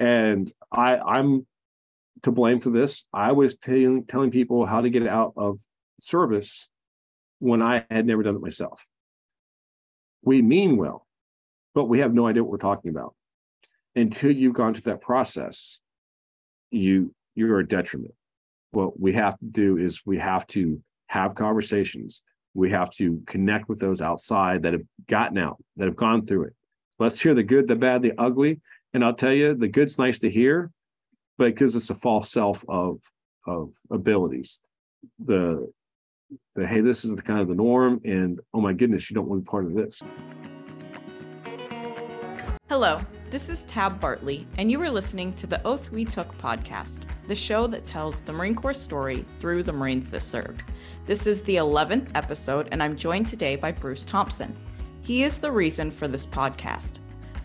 And I'm to blame for this. I was telling people how to get out of service when I had never done it myself. We mean well, but we have no idea what we're talking about. Until you've gone through that process, you're a detriment. What we have to do is we have to have conversations. We have to connect with those outside that have gotten out, that have gone through it. Let's hear the good, the bad, the ugly. And I'll tell you, the good's nice to hear, but it gives us a false self of abilities. The hey, this is the kind of the norm, and oh my goodness, you don't want to be part of this. Hello, this is Tab Bartley, and you are listening to the Oath We Took podcast, the show that tells the Marine Corps story through the Marines that served. This is the 11th episode, and I'm joined today by Bruce Thompson. He is the reason for this podcast.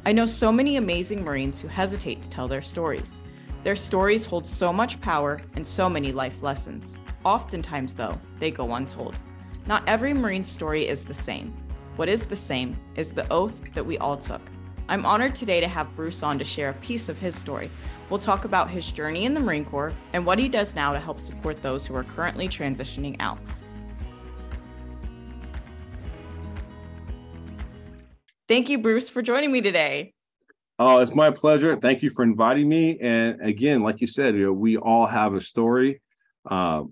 I know so many amazing Marines who hesitate to tell their stories. Their stories hold so much power and so many life lessons. Oftentimes, though, they go untold. Not every Marine story is the same. What is the same is the oath that we all took. I'm honored today to have Bruce on to share a piece of his story. We'll talk about his journey in the Marine Corps and what he does now to help support those who are currently transitioning out. Thank you, Bruce, for joining me today. Oh, it's my pleasure. Thank you for inviting me. And again, like you said, we all have a story. Some of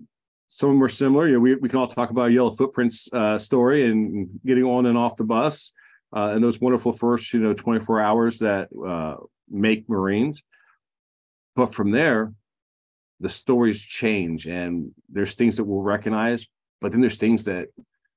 them are similar. We can all talk about Yellow Footprints story and getting on and off the bus and those wonderful first, 24 hours that make Marines. But from there, the stories change, and there's things that we'll recognize, but then there's things that,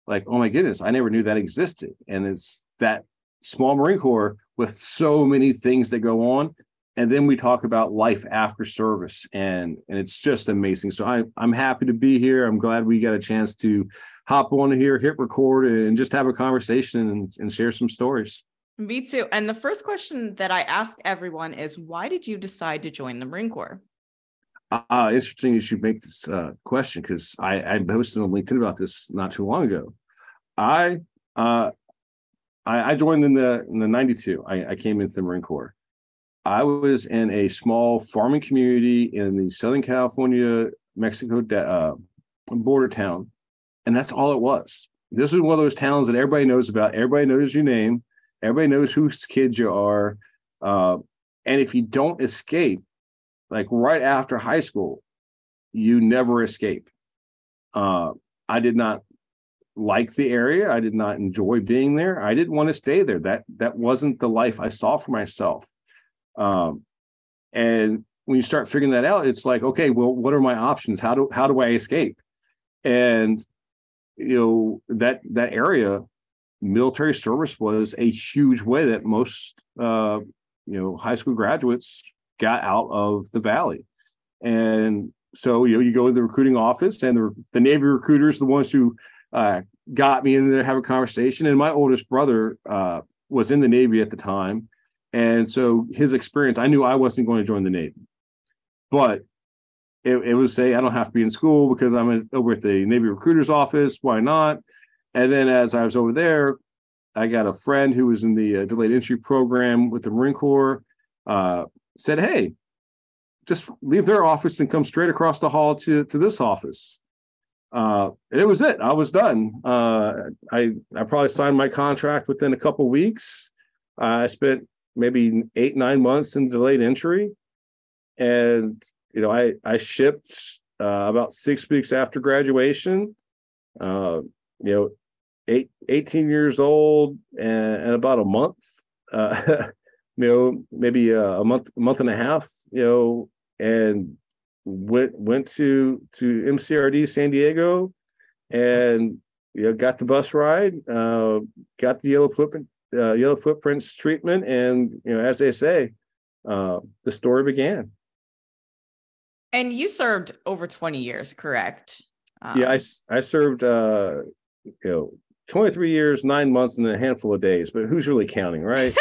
like, oh my goodness, I never knew that existed. And it's that small Marine Corps with so many things that go on. And then we talk about life after service, and it's just amazing. So I'm happy to be here. I'm glad we got a chance to hop on here, hit record, and just have a conversation and share some stories. Me too. And the first question that I ask everyone is, why did you decide to join the Marine Corps? Interesting you should make this question, because I posted on LinkedIn about this not too long ago. I joined in the 92. I came into the Marine Corps. I was in a small farming community in the Southern California, Mexico border town. And that's all it was. This is one of those towns that everybody knows about. Everybody knows your name. Everybody knows whose kids you are. And if you don't escape, like right after high school, you never escape. I did not like the area. I did not enjoy being there. I didn't want to stay there. That wasn't the life I saw for myself. And when you start figuring that out, it's like, okay, well, what are my options? How do I escape? And that area, military service was a huge way that most high school graduates got out of the valley. And so you go to the recruiting office, and the Navy recruiters, the ones who got me in there, have a conversation. And my oldest brother was in the Navy at the time. And so his experience, I knew I wasn't going to join the Navy, but it was I don't have to be in school because I'm over at the Navy recruiter's office. Why not? And then as I was over there, I got a friend who was in the delayed entry program with the Marine Corps, said, hey, just leave their office and come straight across the hall to this office. And it was it. I was done. I probably signed my contract within a couple weeks. I spent maybe 8-9 months in delayed entry. And, I shipped about 6 weeks after graduation, 18 years old and about a month, maybe a month and a half, and went to MCRD San Diego and, got the bus ride, got the Yellow Footprints treatment, and as they say, the story began. And you served over 20 years, correct? I served 23 years, 9 months, and a handful of days, but who's really counting, right?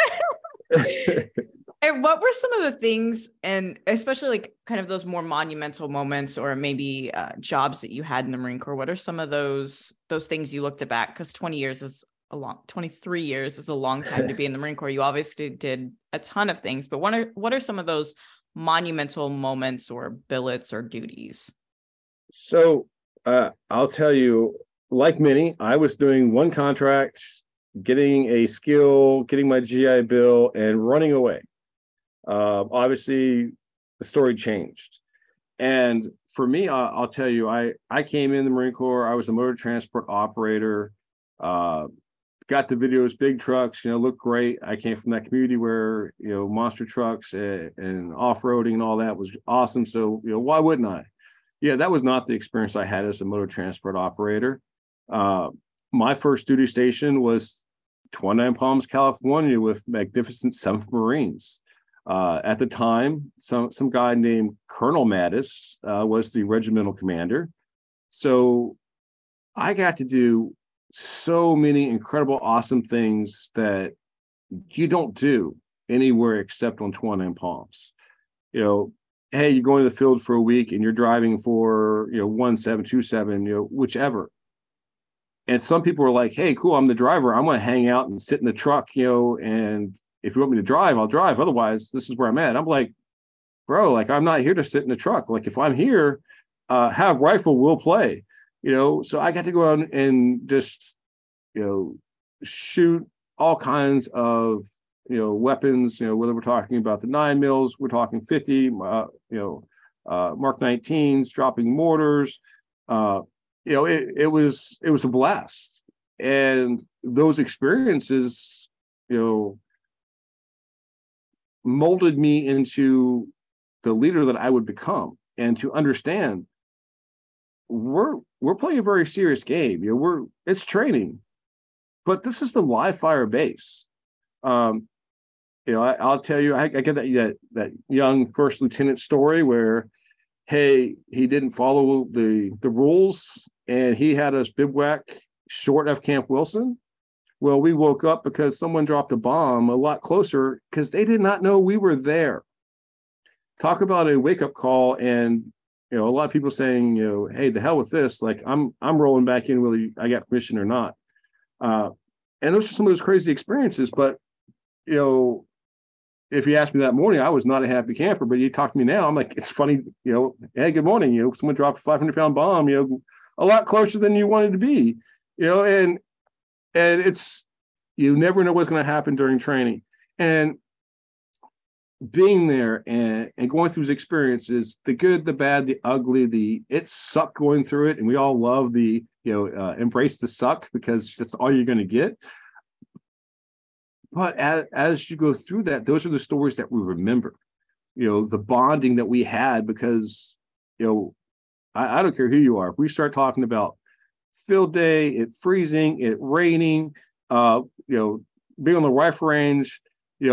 And what were some of the things, and especially like kind of those more monumental moments, or maybe jobs that you had in the Marine Corps? What are some of those things you looked back, because 20 years is a long 23 years is a long time to be in the Marine Corps. You obviously did a ton of things, but what are some of those monumental moments or billets or duties? So I'll tell you, like many, I was doing one contract, getting a skill, getting my GI Bill, and running away. Obviously, the story changed. And for me, I'll tell you, I came in the Marine Corps. I was a motor transport operator, got the videos, big trucks, looked great. I came from that community where, monster trucks and off-roading and all that was awesome. So, why wouldn't I? Yeah, that was not the experience I had as a motor transport operator. My first duty station was Twentynine Palms, California, with magnificent 7th Marines. At the time, some guy named Colonel Mattis was the regimental commander. So I got to do so many incredible, awesome things that you don't do anywhere except on Twentynine Palms. Hey, you're going to the field for a week and you're driving for, 1727, whichever. And some people were like, hey, cool, I'm the driver. I'm going to hang out and sit in the truck, and if you want me to drive, I'll drive. Otherwise, this is where I'm at. I'm like, bro, I'm not here to sit in the truck. If I'm here, have rifle, we'll play, So I got to go out and just, shoot all kinds of, weapons, whether we're talking about the 9mm, we're talking 50, Mark 19s, dropping mortars, it was a blast. And those experiences, molded me into the leader that I would become, and to understand we're playing a very serious game. It's training, but this is the live fire base. I'll tell you, I get that young first lieutenant story where, hey, he didn't follow the rules and he had us bivouac short of Camp Wilson. Well, we woke up because someone dropped a bomb a lot closer because they did not know we were there. Talk about a wake-up call, and a lot of people saying, hey, the hell with this. I'm rolling back in whether I got permission or not. And those are some of those crazy experiences. But if you asked me that morning, I was not a happy camper. But you talk to me now, I'm like, it's funny. Hey, good morning. Someone dropped a 500-pound bomb. A lot closer than you wanted to be. And it's, you never know what's going to happen during training. And being there and going through these experiences, the good, the bad, the ugly, it sucked going through it. And we all love embrace the suck, because that's all you're going to get. But as you go through that, those are the stories that we remember, the bonding that we had, because, I don't care who you are. If we start talking about field day, it freezing, it raining, being on the rifle range, in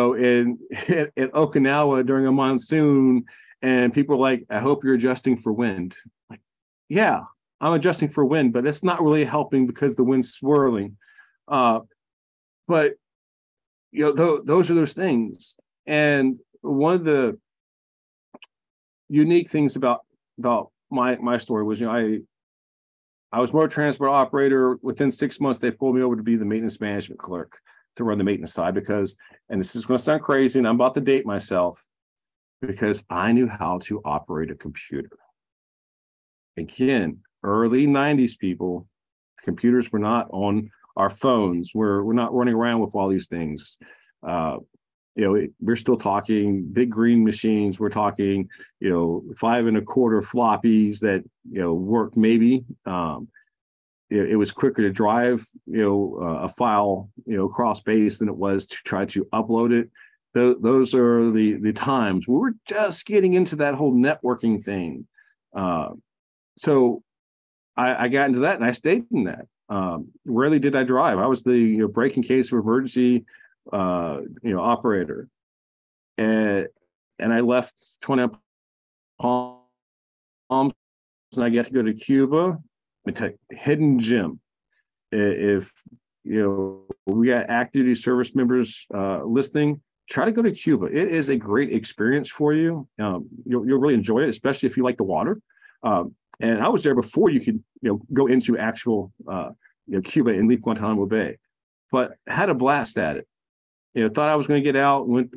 Okinawa during a monsoon, and people are like, I hope you're adjusting for wind. Like, yeah, I'm adjusting for wind, but it's not really helping because the wind's swirling. But those are those things. And one of the unique things about my story was, I was motor transport operator. Within 6 months, they pulled me over to be the maintenance management clerk, to run the maintenance side, because, and this is going to sound crazy, and I'm about to date myself, because I knew how to operate a computer. Again, early 90s people, computers were not on our phones. We're not running around with all these things. We're still talking big green machines. We're talking, 5 1/4 floppies that, work maybe. It was quicker to drive, a file, across base than it was to try to upload it. Those are the times. We were just getting into that whole networking thing. So I got into that and I stayed in that. Rarely did I drive. I was the break in case of emergency operator, and I left Twentynine Palms, and I got to go to Cuba. It's a hidden gem. If we got active duty service members listening, try to go to Cuba. It is a great experience for you. You'll really enjoy it, especially if you like the water. And I was there before you could go into actual Cuba and leave Guantanamo Bay. but had a blast at it. You know, thought I was going to get out. Went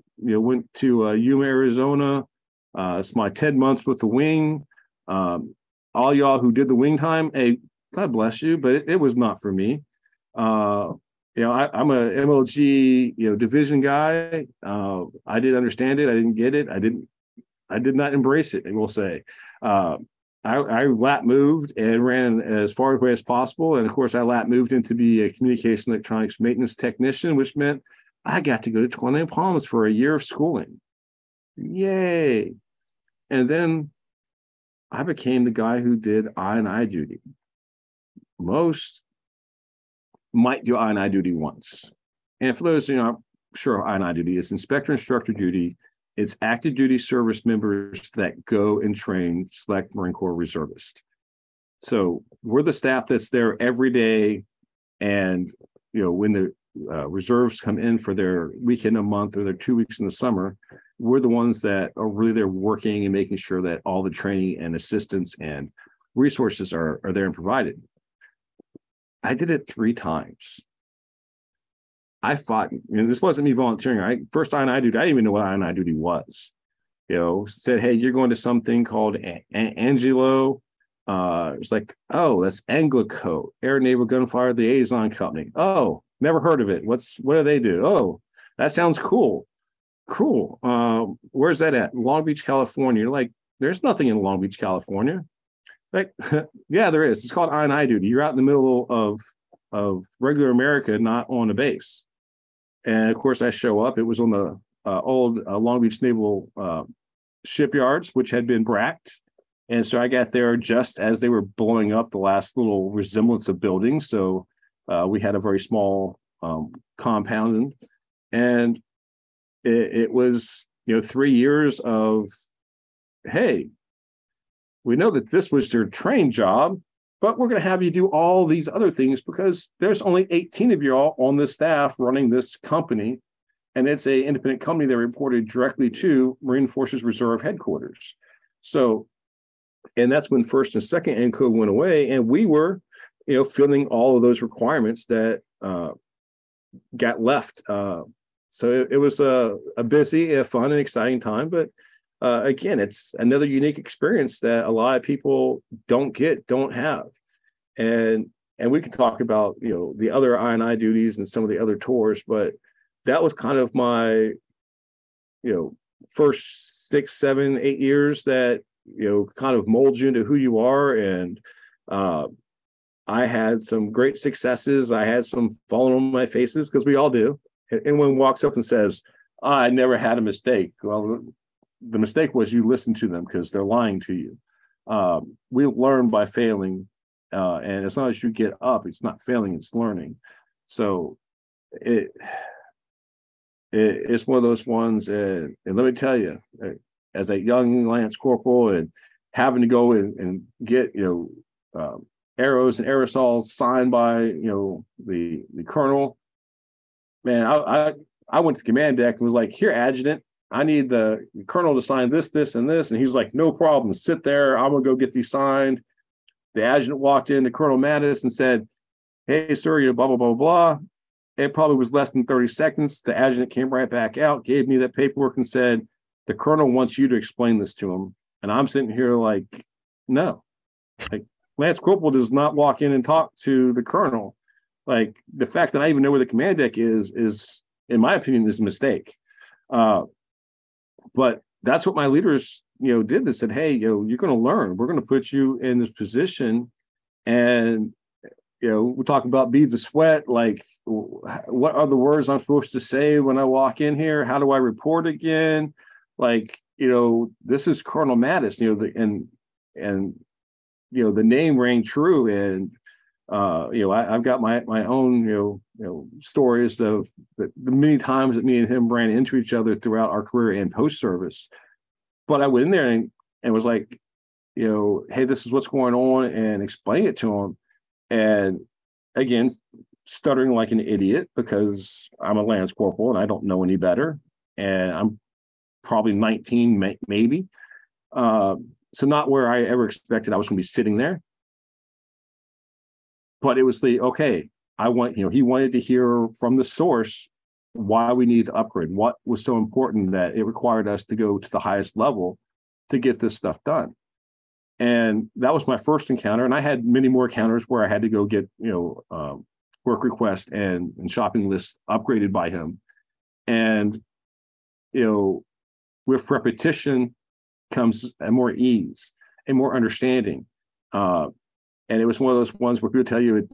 to Yuma, Arizona. It's my 10 months with the wing. All y'all who did the wing time, hey, God bless you, but it was not for me. I'm a MLG, division guy. I didn't understand it. I didn't get it. I did not embrace it. And we'll say, I lap moved and ran as far away as possible. And of course I lap moved into be a communication electronics maintenance technician, which meant I got to go to Twentynine Palms for a year of schooling. Yay. And then I became the guy who did I&I duty. Most might do I&I duty once. And for those who aren't sure of I&I duty, it's inspector instructor duty. It's active duty service members that go and train select Marine Corps reservists. So we're the staff that's there every day. And, when the reserves come in for their weekend a month or their 2 weeks in the summer, we're the ones that are really there working and making sure that all the training and assistance and resources are there and provided. I did it 3 times. I fought, this wasn't me volunteering. First I&I duty, I didn't even know what I&I duty was. Said, hey, you're going to something called Angelo. It's like, oh, that's Anglico, Air Naval Gunfire Liaison Company. Oh, never heard of it. What do they do? Oh, that sounds cool. Cool. Where's that at? Long Beach, California. You're like, there's nothing in Long Beach, California. Like, yeah, there is. It's called I&I duty. You're out in the middle of regular America, not on a base. And of course I show up. It was on the old Long Beach Naval shipyards, which had been bracked. And so I got there just as they were blowing up the last little resemblance of buildings. So we had a very small compound, and it was, 3 years of, hey, we know that this was your train job, but we're going to have you do all these other things because there's only 18 of y'all on the staff running this company. And it's a independent company that reported directly to Marine Forces Reserve headquarters. So, and that's when first and second ENCO went away, and we were, filling all of those requirements that got left. So it was a busy, fun, and exciting time. But again, it's another unique experience that a lot of people don't have. And we can talk about, the other I&I duties and some of the other tours, but that was kind of my, first 6, 7, 8 years that, kind of molds you into who you are. And I had some great successes. I had some falling on my faces, because we all do. Anyone walks up and says, I never had a mistake. Well, the mistake was you listen to them because they're lying to you. We learn by failing. And as long as you get up, it's not failing, it's learning. So it's one of those ones. And let me tell you, as a young Lance Corporal and having to go and get, arrows and aerosols signed by, the Colonel, man, I went to the command deck and was like, here, Adjutant, I need the Colonel to sign this, this, and this. And he was like, no problem. Sit there. I'm going to go get these signed. The Adjutant walked in to Colonel Mattis and said, hey, sir, blah, blah, blah, blah. It probably was less than 30 seconds. The Adjutant came right back out, gave me that paperwork and said, the Colonel wants you to explain this to him. And I'm sitting here like, no. Like, Lance Corporal does not walk in and talk to the Colonel. Like, the fact that I even know where the command deck is in my opinion, is a mistake. But that's what my leaders, did. They said, hey, you're going to learn. We're going to put you in this position. And, we're talking about beads of sweat. Like, what are the words I'm supposed to say when I walk in here? How do I report again? Like, this is Colonel Mattis, the name rang true. And, I've got my own, stories of the many times that me and him ran into each other throughout our career and post-service. But I went in there and was like, hey, this is what's going on, and explain it to him. And again, stuttering like an idiot because I'm a Lance Corporal and I don't know any better. And I'm probably 19, maybe. So not where I ever expected I was going to be sitting there. But it was okay, he wanted to hear from the source why we needed to upgrade, what was so important that it required us to go to the highest level to get this stuff done. And that was my first encounter. And I had many more encounters where I had to go get, work requests and shopping lists upgraded by him. And, with repetition comes more ease and more understanding. And it was one of those ones where people tell you,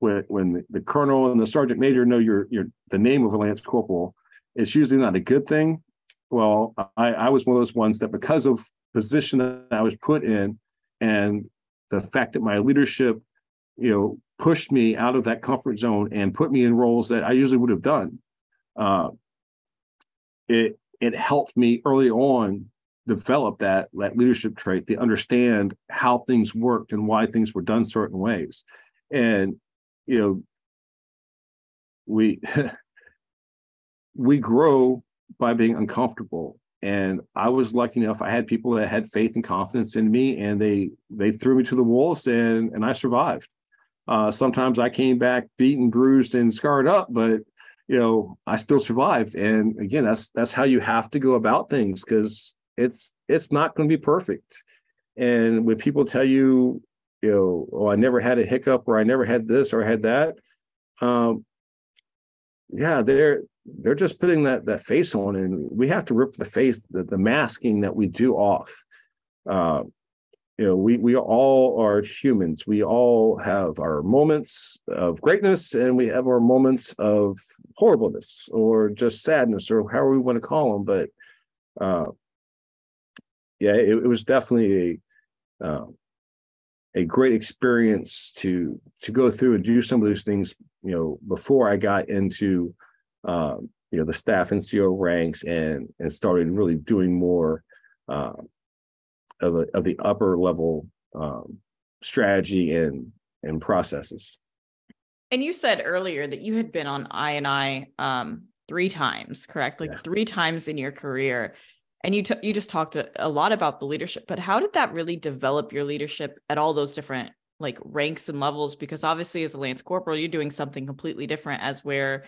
when the colonel and the sergeant major know your the name of a lance corporal, it's usually not a good thing. Well, I was one of those ones that, because of position that I was put in and the fact that my leadership, pushed me out of that comfort zone and put me in roles that I usually would have done, it helped me early on develop that leadership trait, to understand how things worked and why things were done certain ways. And, we grow by being uncomfortable. And I was lucky enough, I had people that had faith and confidence in me, and they threw me to the wolves, and I survived. Sometimes I came back beaten, bruised, and scarred up, but I still survived. And again, that's how you have to go about things, because it's not going to be perfect. And when people tell you, oh, I never had a hiccup, or I never had this, or I had that, they're just putting that face on, and we have to rip the face, the masking that we do off. We all are humans. We all have our moments of greatness, and we have our moments of horribleness, or just sadness, or however we want to call them. But it was definitely a great experience to go through and do some of those things, before I got into the staff and CO ranks and started really doing more of the upper level strategy and processes. And you said earlier that you had been on I&I 3 times, correct? Like 3 times in your career. And you just talked a lot about the leadership, but how did that really develop your leadership at all those different ranks and levels? Because obviously as a Lance Corporal, you're doing something completely different as where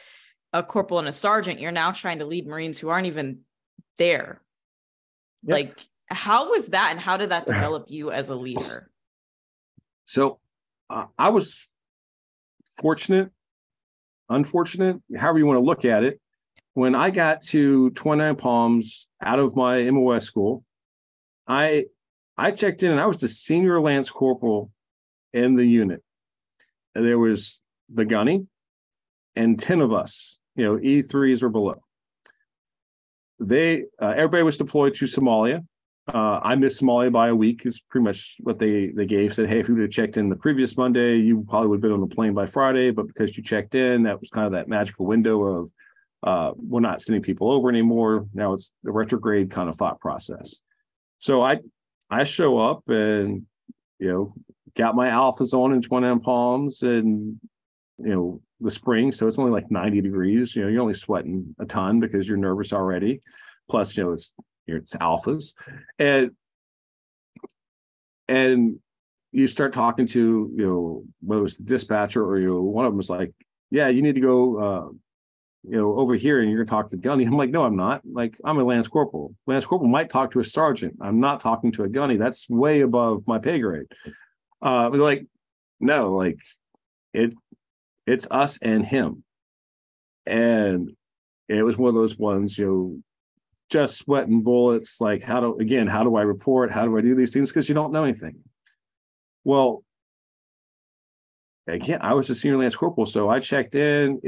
a corporal and a sergeant, you're now trying to lead Marines who aren't even there. Yep. How was that, and how did that develop you as a leader? So I was fortunate, unfortunate, however you want to look at it. When I got to Twentynine Palms out of my MOS school, I checked in, and I was the senior Lance Corporal in the unit. And there was the gunny and 10 of us, E3s or below. Everybody was deployed to Somalia. I missed Somalia by a week is pretty much what they gave. Said, hey, if you would have checked in the previous Monday, you probably would have been on the plane by Friday. But because you checked in, that was kind of that magical window of we're not sending people over anymore. Now it's the retrograde kind of thought process. So I show up and, got my alphas on in Twentynine Palms and, the spring. So it's only 90 degrees. You're only sweating a ton because you're nervous already. Plus, it's alphas, and you start talking to whether it's the dispatcher or one of them is like, yeah, you need to go over here and you're gonna talk to the gunny. I'm like, no, I'm not. I'm a Lance Corporal. Lance Corporal might talk to a sergeant. I'm not talking to a gunny. That's way above my pay grade. They're like, no, it's us and him. And it was one of those ones, just sweating bullets, how do I report? How do I do these things? Because you don't know anything. Well, again, I was a senior Lance Corporal, so I checked in.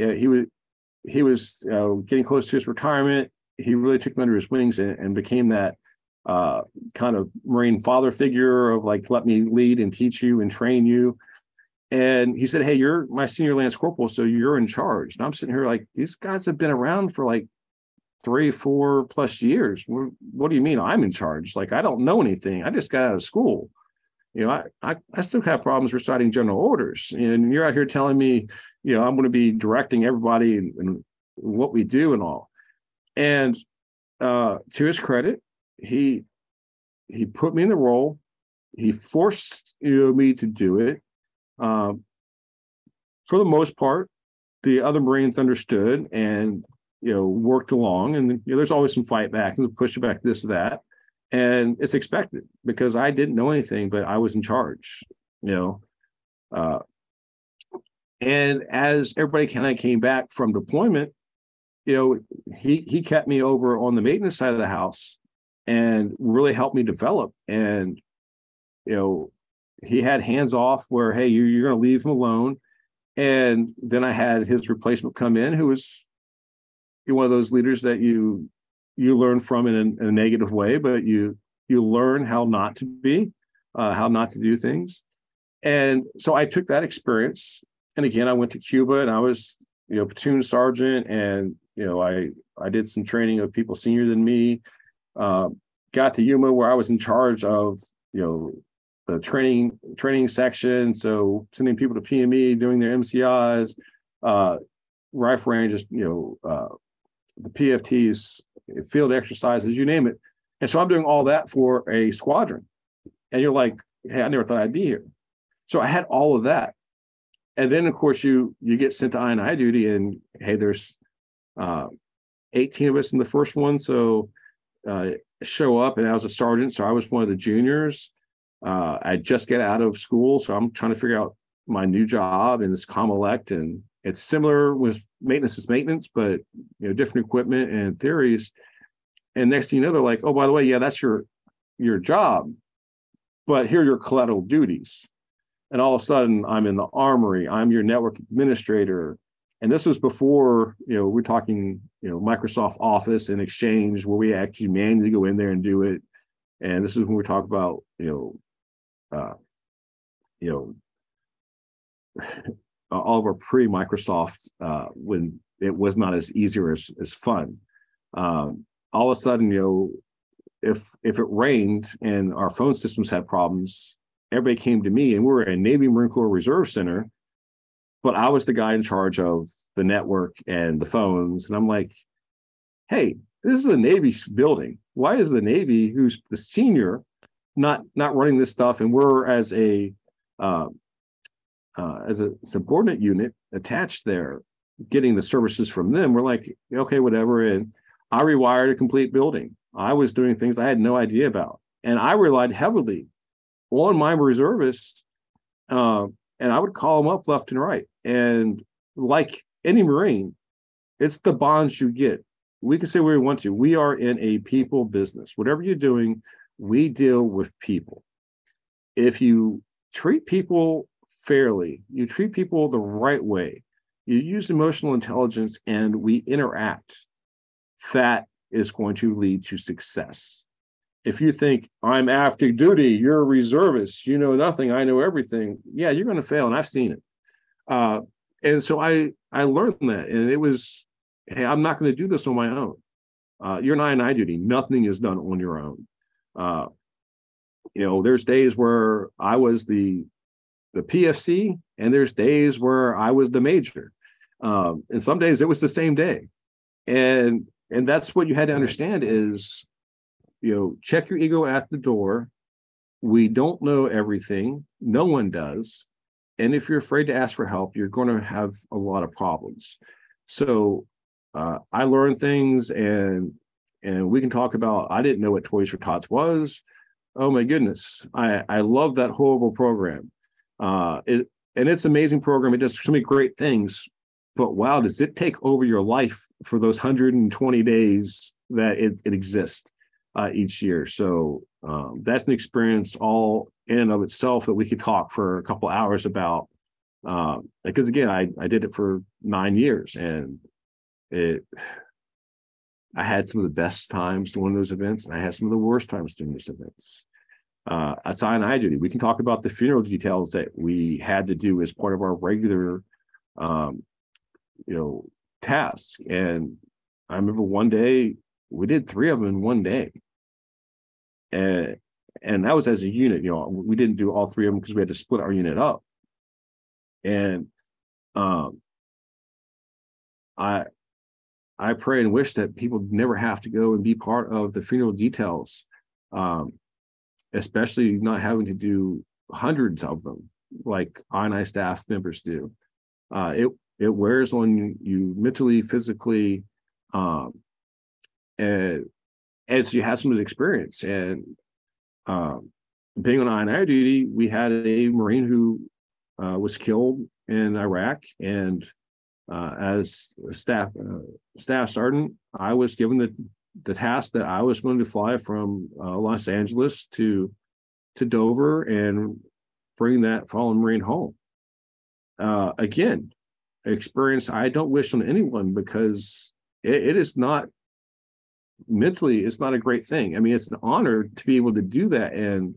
He was getting close to his retirement. He really took me under his wings and became that kind of Marine father figure of let me lead and teach you and train you. And he said, hey, you're my senior Lance Corporal, so you're in charge. And I'm sitting here these guys have been around for 3-4 plus years. What do you mean I'm in charge? I don't know anything. I just got out of school. I still have problems reciting general orders. And you're out here telling me, I'm going to be directing everybody and what we do and all. And to his credit, he put me in the role. He forced me to do it. for the most part, the other Marines understood and, you know, worked along. And there's always some fight back, and pushback, this, that. And it's expected because I didn't know anything, but I was in charge, you know. And as everybody kind of came back from deployment, you know, he kept me over on the maintenance side of the house and really helped me develop. And, you know, he had hands off where, hey, you're going to leave him alone. And then I had his replacement come in, who was one of those leaders that you learn from in a negative way, but you learn how not to be, how not to do things. And so I took that experience. And again, I went to Cuba and I was, you know, platoon sergeant. And, you know, I did some training of people senior than me, got to Yuma where I was in charge of, you know, the training section. So sending people to PME, doing their MCIs, rifle ranges, you know, the PFTs, field exercises, you name it. And so I'm doing all that for a squadron. And you're like, hey, I never thought I'd be here. So I had all of that. And then, of course, you get sent to I&I duty, and hey, there's 18 of us in the first one. So show up, and I was a sergeant, so I was one of the juniors. I just got out of school, so I'm trying to figure out my new job in this com-elect, and it's similar with maintenance is maintenance, but, you know, different equipment and theories. And next thing you know, they're like, oh, by the way, yeah, that's your job, but here are your collateral duties. And all of a sudden, I'm in the armory. I'm your network administrator. And this was before, you know, we're talking, you know, Microsoft Office and Exchange, where we actually manually go in there and do it. And this is when we talk about, all of our pre-Microsoft, when it was not as easy or as fun. All of a sudden, you know, if it rained and our phone systems had problems, everybody came to me, and we were a Navy Marine Corps Reserve Center, but I was the guy in charge of the network and the phones. And I'm like, hey, this is a Navy building. Why is the Navy, who's the senior, not running this stuff? And we're as a subordinate unit attached there, getting the services from them. We're like, okay, whatever. And I rewired a complete building. I was doing things I had no idea about. And I relied heavily on my reservists, and I would call them up left and right. And like any Marine, it's the bonds you get. We can say what we want to. We are in a people business. Whatever you're doing, we deal with people. If you treat people fairly, you treat people the right way, you use emotional intelligence, and we interact, that is going to lead to success. If you think, I'm active duty, you're a reservist, you know nothing, I know everything, yeah, you're going to fail, and I've seen it. And so I learned that, and it was, hey, I'm not going to do this on my own. You're an I&I duty. Nothing is done on your own. You know, there's days where I was the PFC, and there's days where I was the major. And some days it was the same day. And that's what you had to understand is, you know, check your ego at the door. We don't know everything. No one does. And if you're afraid to ask for help, you're going to have a lot of problems. So I learned things, and we can talk about, I didn't know what Toys for Tots was. Oh, my goodness. I love that horrible program. And it's an amazing program. It does so many great things. But wow, does it take over your life for those 120 days that it exists? Each year. So that's an experience all in and of itself that we could talk for a couple hours about. Because again, I did it for 9 years, and I had some of the best times doing those events, and I had some of the worst times doing those events. That's I&I duty. We can talk about the funeral details that we had to do as part of our regular, tasks. And I remember one day, we did 3 of them in one day. And that was as a unit, you know, we didn't do all 3 of them because we had to split our unit up. And I pray and wish that people never have to go and be part of the funeral details, especially not having to do hundreds of them like I&I staff members do. It wears on you mentally, physically, and as you have some of the experience. And being on INI duty, we had a Marine who was killed in Iraq, and as a staff sergeant, I was given the task that I was going to fly from Los Angeles to Dover and bring that fallen Marine home. Again, experience I don't wish on anyone, because it is not, mentally, it's not a great thing. I mean, it's an honor to be able to do that and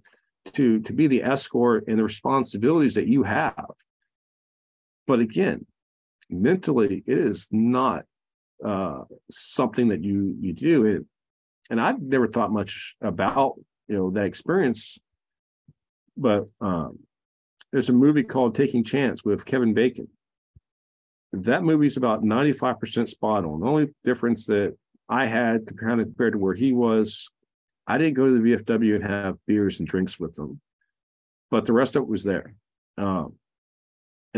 to be the escort and the responsibilities that you have. But again, mentally, it is not something that you do. And I've never thought much about, that experience. But there's a movie called Taking Chance with Kevin Bacon. That movie's about 95% spot on. The only difference that I had compared to where he was, I didn't go to the VFW and have beers and drinks with them, but the rest of it was there. And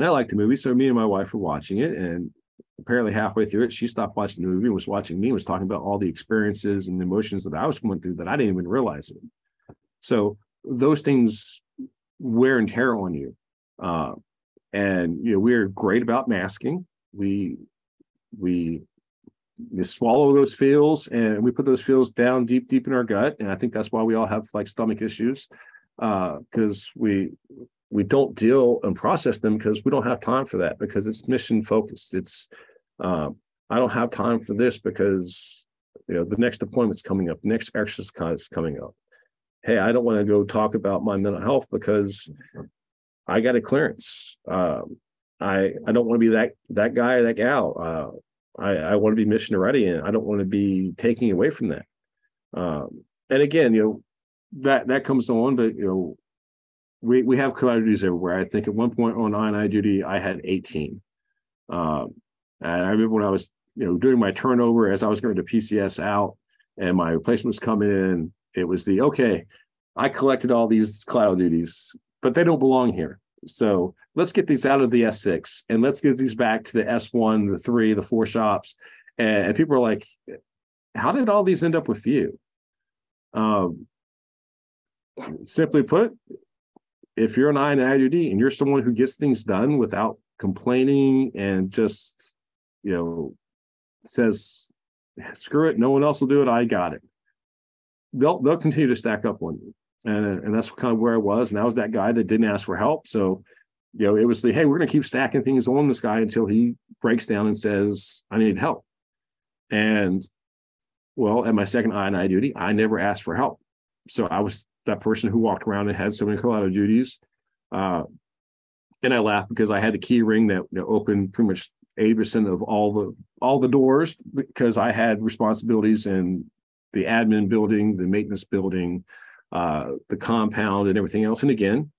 I liked the movie, so me and my wife were watching it, and apparently halfway through it, she stopped watching the movie and was watching me, was talking about all the experiences and the emotions that I was going through that I didn't even realize it. So those things wear and tear on you. And we're great about masking. We swallow those feels, and we put those feels down deep in our gut. And I think that's why we all have like stomach issues, because we don't deal and process them, because we don't have time for that, because it's mission focused. It's I don't have time for this because the next deployment's coming up, next exercise is coming up. Hey, I don't want to go talk about my mental health because I got a clearance. I don't want to be that guy or that gal. I want to be mission ready, and I don't want to be taking away from that. And again, that comes on, but we have commander duties everywhere. I think at one point on INI duty, I had 18. And I remember when I was doing my turnover, as I was going to PCS out and my replacements come in, it was I collected all these cloud duties, but they don't belong here. So let's get these out of the S6 and let's get these back to the S1, the 3, the 4 shops. And people are like, how did all these end up with you? Simply put, if you're an INI and you're someone who gets things done without complaining and just, says, screw it, no one else will do it, I got it, they'll continue to stack up on you. And that's kind of where I was. And I was that guy that didn't ask for help. So, it was hey, we're going to keep stacking things on this guy until he breaks down and says, I need help. And, at my second INI duty, I never asked for help. So I was that person who walked around and had so many call-out duties. And I laughed because I had the key ring that opened pretty much 80% of all the doors, because I had responsibilities in the admin building, the maintenance building, the compound, and everything else. And again,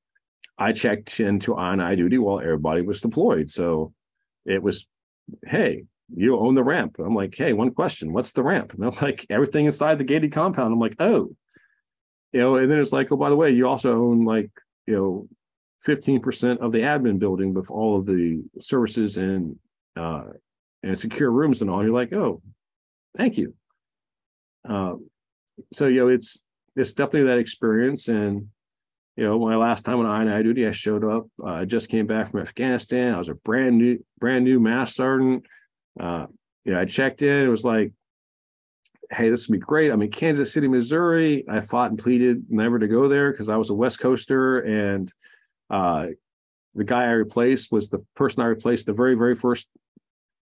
I checked into INI duty while everybody was deployed. So it was, hey, you own the ramp. I'm like, hey, one question, what's the ramp? And I'm like, everything inside the gated compound. I'm like, oh, and then it's like, oh, by the way, you also own 15% of the admin building with all of the services and secure rooms and all. You're like, oh, thank you. So, it's definitely that experience. And, my last time on INI duty, I showed up. I just came back from Afghanistan. I was a brand new mass sergeant. I checked in. It was like, hey, this would be great. I'm in Kansas City, Missouri. I fought and pleaded never to go there because I was a West Coaster. And the guy I replaced was the person I replaced the very, very first.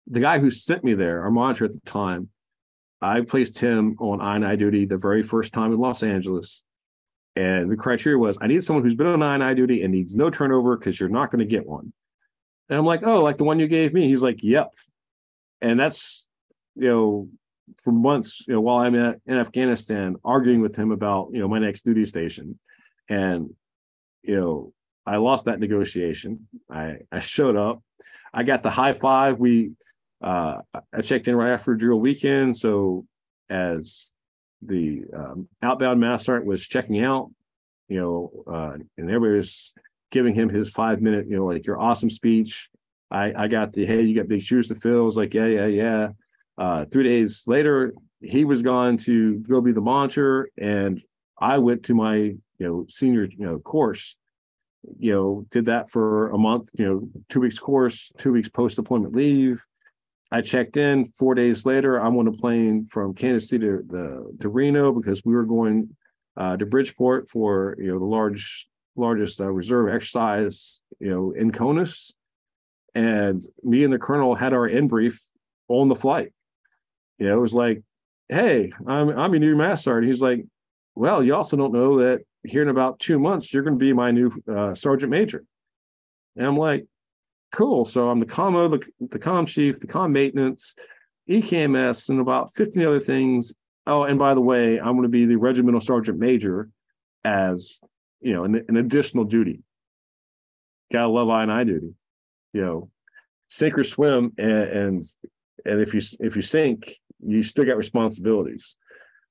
The guy who sent me there, our monitor at the time, I placed him on INI duty the very first time in Los Angeles. And the criteria was, I need someone who's been on INI duty and needs no turnover, because you're not going to get one. And I'm like, oh, like the one you gave me? He's like, yep. And that's, for months, while I'm in Afghanistan, arguing with him about, my next duty station. And, I lost that negotiation. I showed up. I got the high five. I checked in right after drill weekend. So as the outbound mass sergeant was checking out, and everybody was giving him his 5-minute, your awesome speech. I got the, hey, you got big shoes to fill. I was like, yeah. 3 days later, he was gone to go be the monitor, and I went to my, senior, course, did that for a month, 2 weeks course, 2 weeks post-deployment leave. I checked in 4 days later. I'm on a plane from Kansas City to Reno, because we were going to Bridgeport for, the largest reserve exercise, in CONUS. And me and the colonel had our end brief on the flight. It was like, hey, I'm your new mass sergeant. He's like, well, you also don't know that here in about 2 months, you're going to be my new sergeant major. And I'm like, cool. So I'm the commo, the comm chief, the comm maintenance, EKMS, and about 15 other things. Oh, and by the way, I'm going to be the regimental sergeant major as, an additional duty. Gotta love I&I duty. Sink or swim, and if you sink, you still got responsibilities.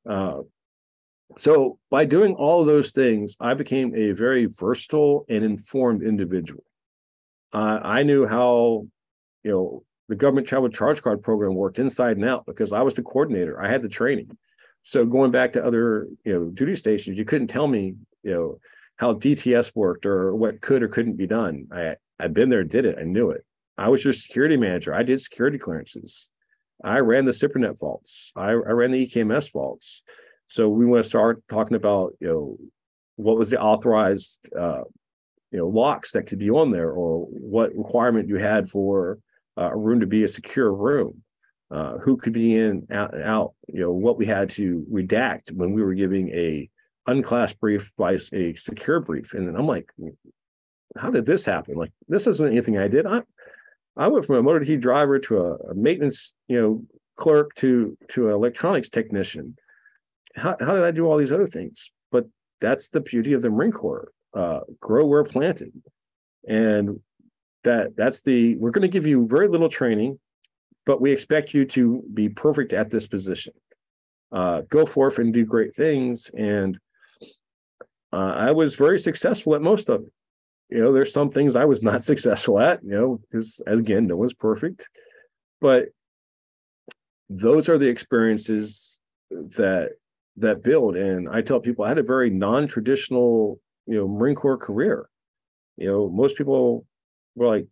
So by doing all of those things, I became a very versatile and informed individual. I knew how, the government travel charge card program worked inside and out, because I was the coordinator. I had the training. So going back to other, duty stations, you couldn't tell me, how DTS worked or what could or couldn't be done. I'd been there, did it. I knew it. I was your security manager. I did security clearances. I ran the CIPRNet vaults. I ran the EKMS vaults. So we want to start talking about, what was the authorized, locks that could be on there, or what requirement you had for a room to be a secure room, who could be in, out, what we had to redact when we were giving a unclassed brief by a secure brief. And then I'm like, how did this happen? Like, this isn't anything I did. I went from a motor vehicle driver to a maintenance, clerk to an electronics technician. How did I do all these other things? But that's the beauty of the Marine Corps. Grow where planted. And that's we're going to give you very little training, but we expect you to be perfect at this position. Go forth and do great things. And I was very successful at most of it. There's some things I was not successful at, because, as again, no one's perfect. But those are the experiences that build. And I tell people I had a very non-traditional, Marine Corps career. Most people were like,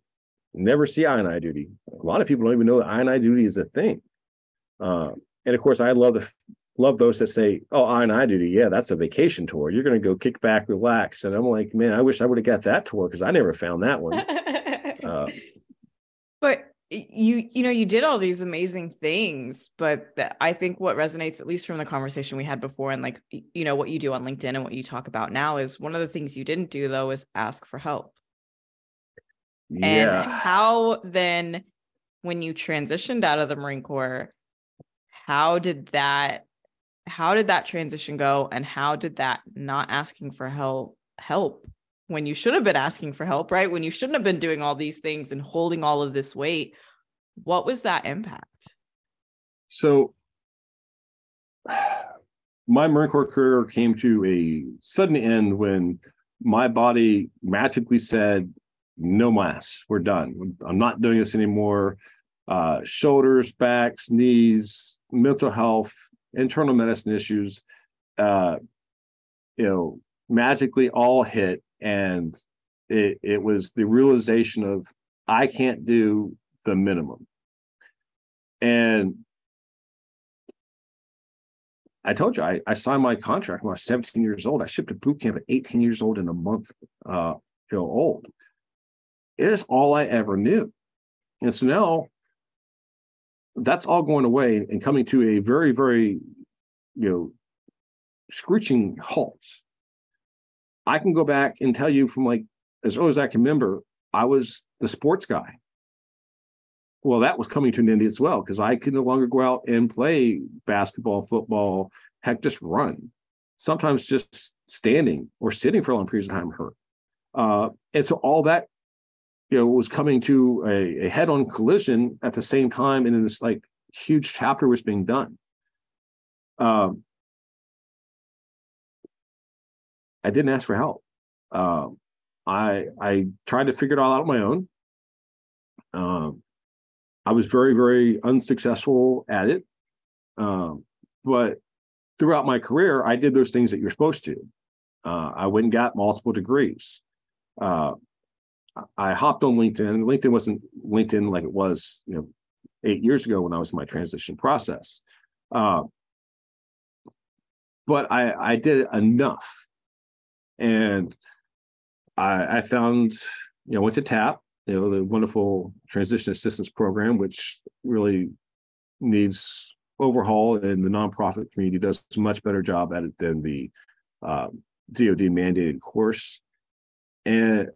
never see I&I duty. A lot of people don't even know that I&I duty is a thing. And of course, I love those that say, oh, I&I duty, yeah, that's a vacation tour. You're going to go kick back, relax. And I'm like, man, I wish I would have got that tour, because I never found that one. But you did all these amazing things, but I think what resonates, at least from the conversation we had before, and like, what you do on LinkedIn and what you talk about now, is one of the things you didn't do, though, is ask for help. Yeah. And how then, when you transitioned out of the Marine Corps, how did that transition go? And how did that not asking for help when you should have been asking for help, right? When you shouldn't have been doing all these things and holding all of this weight, what was that impact? So my Marine Corps career came to a sudden end when my body magically said, no mas, we're done. I'm not doing this anymore. Shoulders, backs, knees, mental health, internal medicine issues, magically all hit. And it was the realization of, I can't do the minimum. And I told you, I signed my contract when I was 17 years old. I shipped to boot camp at 18 years old and a month old. It is all I ever knew. And so now that's all going away and coming to a very, very, screeching halt. I can go back and tell you from like as early as I can remember, I was the sports guy. Well, that was coming to an end as well, because I could no longer go out and play basketball, football, heck, just run. Sometimes just standing or sitting for long periods of time hurt. And so all that, was coming to a head-on collision at the same time. And then this like huge chapter was being done. I didn't ask for help. I tried to figure it all out on my own. I was very, very unsuccessful at it. But throughout my career, I did those things that you're supposed to. I went and got multiple degrees. I hopped on LinkedIn. LinkedIn wasn't LinkedIn like it was, 8 years ago when I was in my transition process. But I did enough. And I found, went to TAP, the wonderful transition assistance program, which really needs overhaul, and the nonprofit community does a much better job at it than the DOD mandated course. And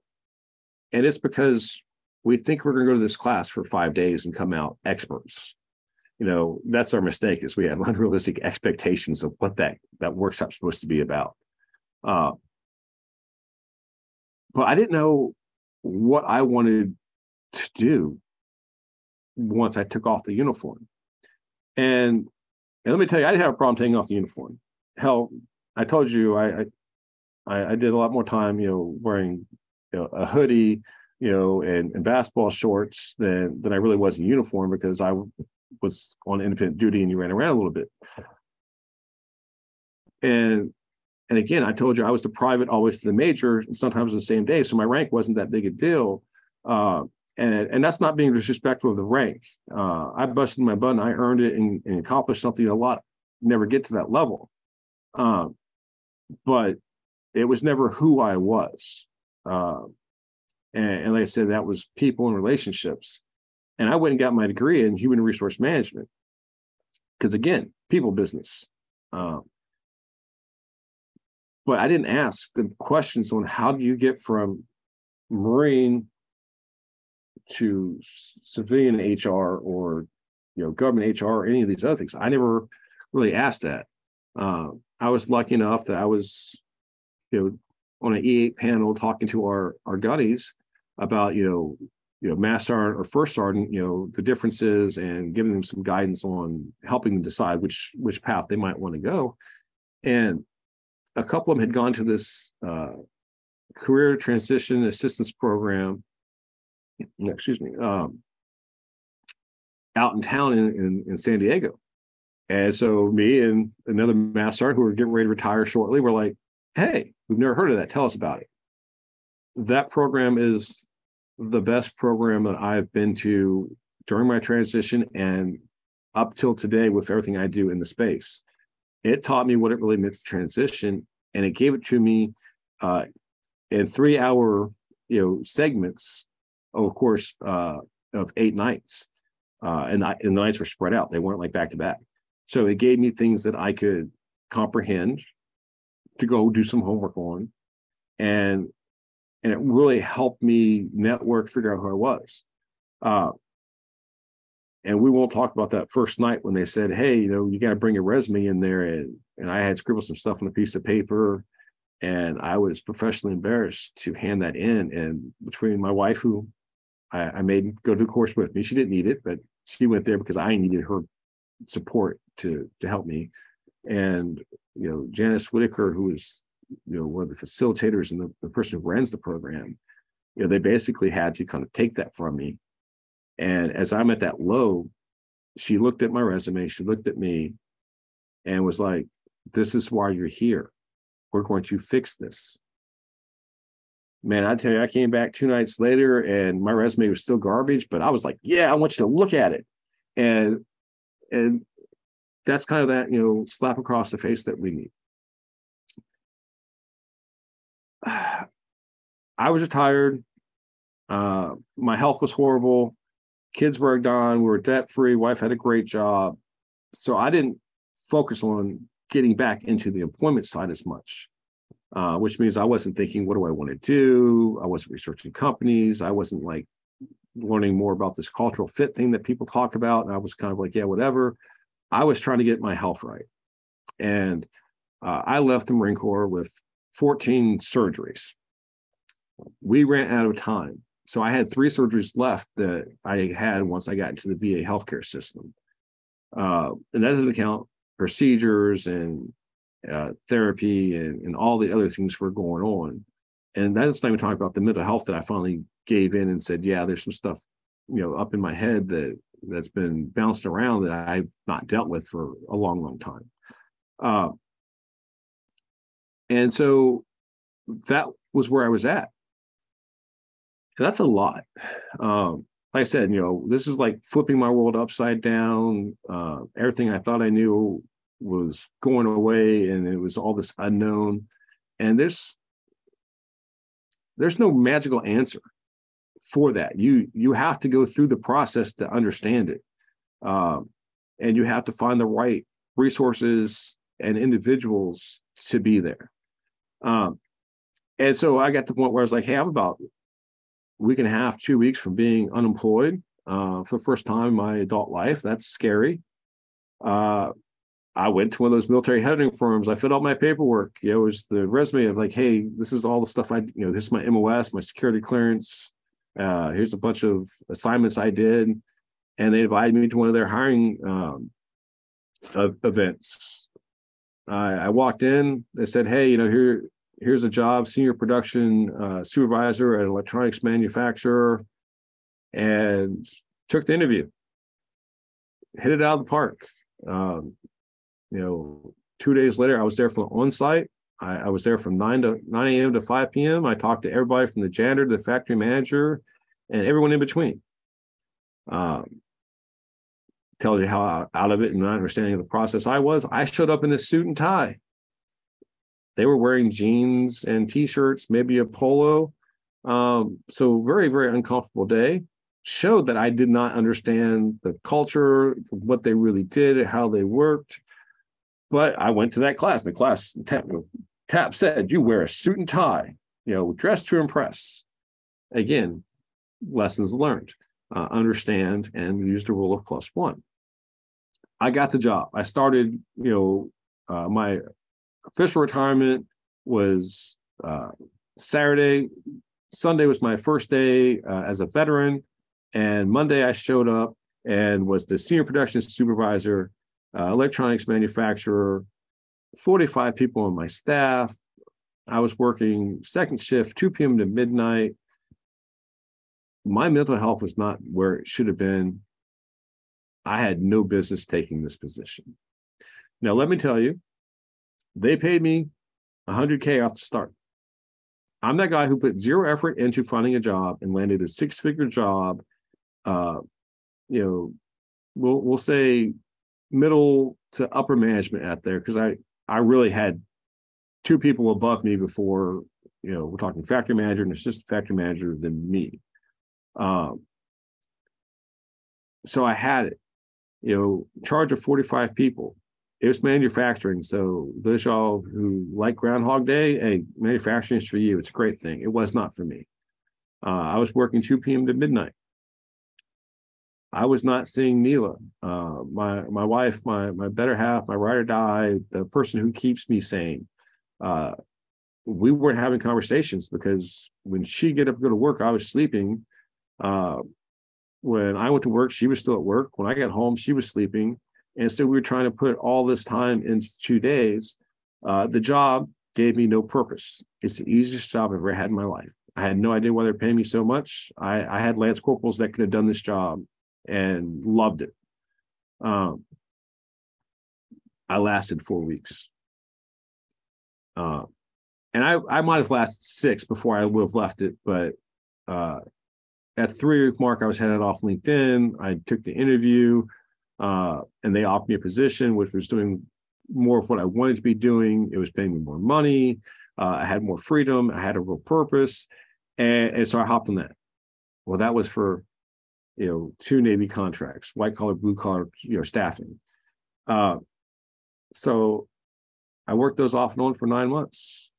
it's because we think we're going to go to this class for 5 days and come out experts. That's our mistake, is we have unrealistic expectations of what that workshop's supposed to be about. But I didn't know what I wanted to do once I took off the uniform. And let me tell you, I didn't have a problem taking off the uniform. Hell, I told you I did a lot more time, wearing a hoodie, and basketball shorts than I really was in uniform, because I was on independent duty and you ran around a little bit. And again, I told you I was the private, always the major, and sometimes on the same day. So my rank wasn't that big a deal. And that's not being disrespectful of the rank. I busted my butt and I earned it and accomplished something a lot. Never get to that level. But it was never who I was. And like I said, that was people and relationships. And I went and got my degree in human resource management, because again, people business. But I didn't ask the questions on how do you get from Marine to civilian HR or government HR or any of these other things. I never really asked that. I was lucky enough that I was on an E8 panel talking to our gutties about mass sergeant or first sergeant, the differences, and giving them some guidance on helping them decide which path they might want to go. And a couple of them had gone to this career transition assistance program, out in town in San Diego. And so me and another mass sergeant who were getting ready to retire shortly were like, hey, we've never heard of that. Tell us about it. That program is the best program that I've been to during my transition and up till today with everything I do in the space. It taught me what it really meant to transition, and it gave it to me in 3 hour, segments. Of course, of 8 nights, and the nights were spread out. They weren't like back to back. So it gave me things that I could comprehend to go do some homework on, and it really helped me network, figure out who I was. And we won't talk about that first night when they said, hey, you got to bring your resume in there. And I had scribbled some stuff on a piece of paper, and I was professionally embarrassed to hand that in. And between my wife, who I made go to the course with me, she didn't need it, but she went there because I needed her support to help me. And, Janice Whitaker, who was, one of the facilitators and the person who runs the program, they basically had to kind of take that from me. And as I'm at that low, she looked at my resume, she looked at me, and was like, this is why you're here. We're going to fix this. Man, I tell you, I came back 2 nights later and my resume was still garbage, but I was like, yeah, I want you to look at it. And that's kind of that, slap across the face that we need. I was retired. My health was horrible. Kids were gone. We were debt free. Wife had a great job. So I didn't focus on getting back into the employment side as much, which means I wasn't thinking, what do I want to do? I wasn't researching companies. I wasn't like learning more about this cultural fit thing that people talk about. And I was kind of like, yeah, whatever. I was trying to get my health right. And I left the Marine Corps with 14 surgeries. We ran out of time. So I had 3 surgeries left that I had once I got into the VA healthcare system. And that doesn't count procedures and therapy and all the other things were going on. And that's not even talking about the mental health that I finally gave in and said, yeah, there's some stuff up in my head that's been bounced around that I've not dealt with for a long, long time. And so that was where I was at. And that's a lot. Like I said, this is like flipping my world upside down. Everything I thought I knew was going away, and it was all this unknown. And there's no magical answer for that. You have to go through the process to understand it. And you have to find the right resources and individuals to be there. And so I got to the point where I was like, hey, I'm about a week and a half, 2 weeks from being unemployed for the first time in my adult life. That's scary. I went to one of those military headhunting firms. I filled out my paperwork. It was the resume of like, hey, this is all the stuff I, this is my MOS, my security clearance. Here's a bunch of assignments I did. And they invited me to one of their hiring events. I walked in, they said, hey, here's a job, senior production supervisor at an electronics manufacturer, and took the interview. Hit it out of the park. 2 days later, I was there for on-site. I was there from 9 a.m. to 5 p.m. I talked to everybody from the janitor to the factory manager and everyone in between. Tells you how out of it and not understanding the process I was. I showed up in a suit and tie. They were wearing jeans and T-shirts, maybe a polo. So very, very uncomfortable day. Showed that I did not understand the culture, what they really did, how they worked. But I went to that class. The class, Tap said, you wear a suit and tie, dress to impress. Again, lessons learned. Understand and use the rule of plus one. I got the job. I started, my official retirement was Saturday. Sunday was my first day as a veteran, and Monday I showed up and was the senior production supervisor, electronics manufacturer, 45 people on my staff. I was working second shift, 2 p.m. to midnight. My mental health was not where it should have been. I had no business taking this position. Now, let me tell you, they paid me $100K off the start. I'm that guy who put zero effort into finding a job and landed a six-figure job. We'll say middle to upper management out there, because I really had two people above me before. We're talking factory manager and assistant factory manager than me. So I had it, in charge of 45 people. It was manufacturing. So those y'all who like Groundhog Day, hey, manufacturing is for you. It's a great thing. It was not for me. I was working 2 p.m. to midnight. I was not seeing Neela, my wife, my better half, my ride or die, the person who keeps me sane. We weren't having conversations because when she get up and go to work, I was sleeping. When I went to work, she was still at work. When I got home, she was sleeping. And so we were trying to put all this time into 2 days. The job gave me no purpose. It's the easiest job I've ever had in my life. I had no idea why they're paying me so much. I had Lance Corporals that could have done this job and loved it. I lasted 4 weeks. And I might have lasted 6 before I would have left it, but at the 3-week mark, I was headed off LinkedIn. I took the interview, and they offered me a position, which was doing more of what I wanted to be doing. It was paying me more money. I had more freedom. I had a real purpose. And so I hopped on that. Well, that was for, 2 Navy contracts, white collar, blue collar, staffing. So I worked those off and on for 9 months.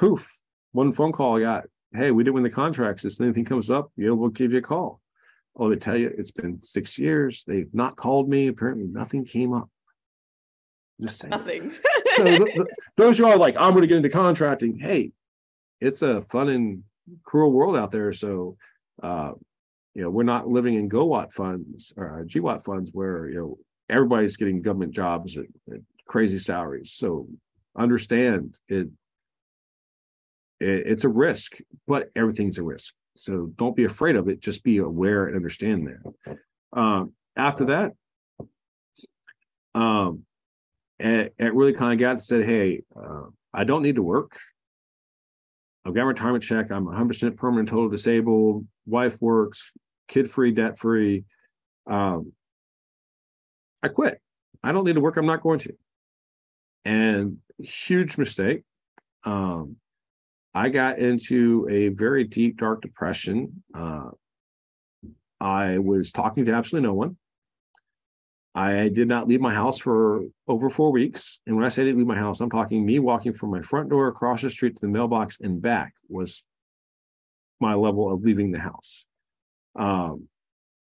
Poof, one phone call I got. Hey, we didn't win the contracts. If anything comes up, we'll give you a call. Oh, they tell you it's been 6 years. They've not called me. Apparently, nothing came up. Just saying. Nothing. So those who are like, I'm going to get into contracting. Hey, it's a fun and cruel world out there. So, we're not living in GWAT funds or GWAT funds where, everybody's getting government jobs at crazy salaries. So understand it's a risk, but everything's a risk. So don't be afraid of it, just be aware and understand that. After that, it really kind of got and said, hey, I don't need to work. I've got a retirement check. I'm 100% permanent, total disabled. Wife works, kid-free, debt-free. I quit. I don't need to work. I'm not going to. And huge mistake. I got into a very deep, dark depression. I was talking to absolutely no one. I did not leave my house for over 4 weeks. And when I say I didn't leave my house, I'm talking me walking from my front door across the street to the mailbox and back was my level of leaving the house.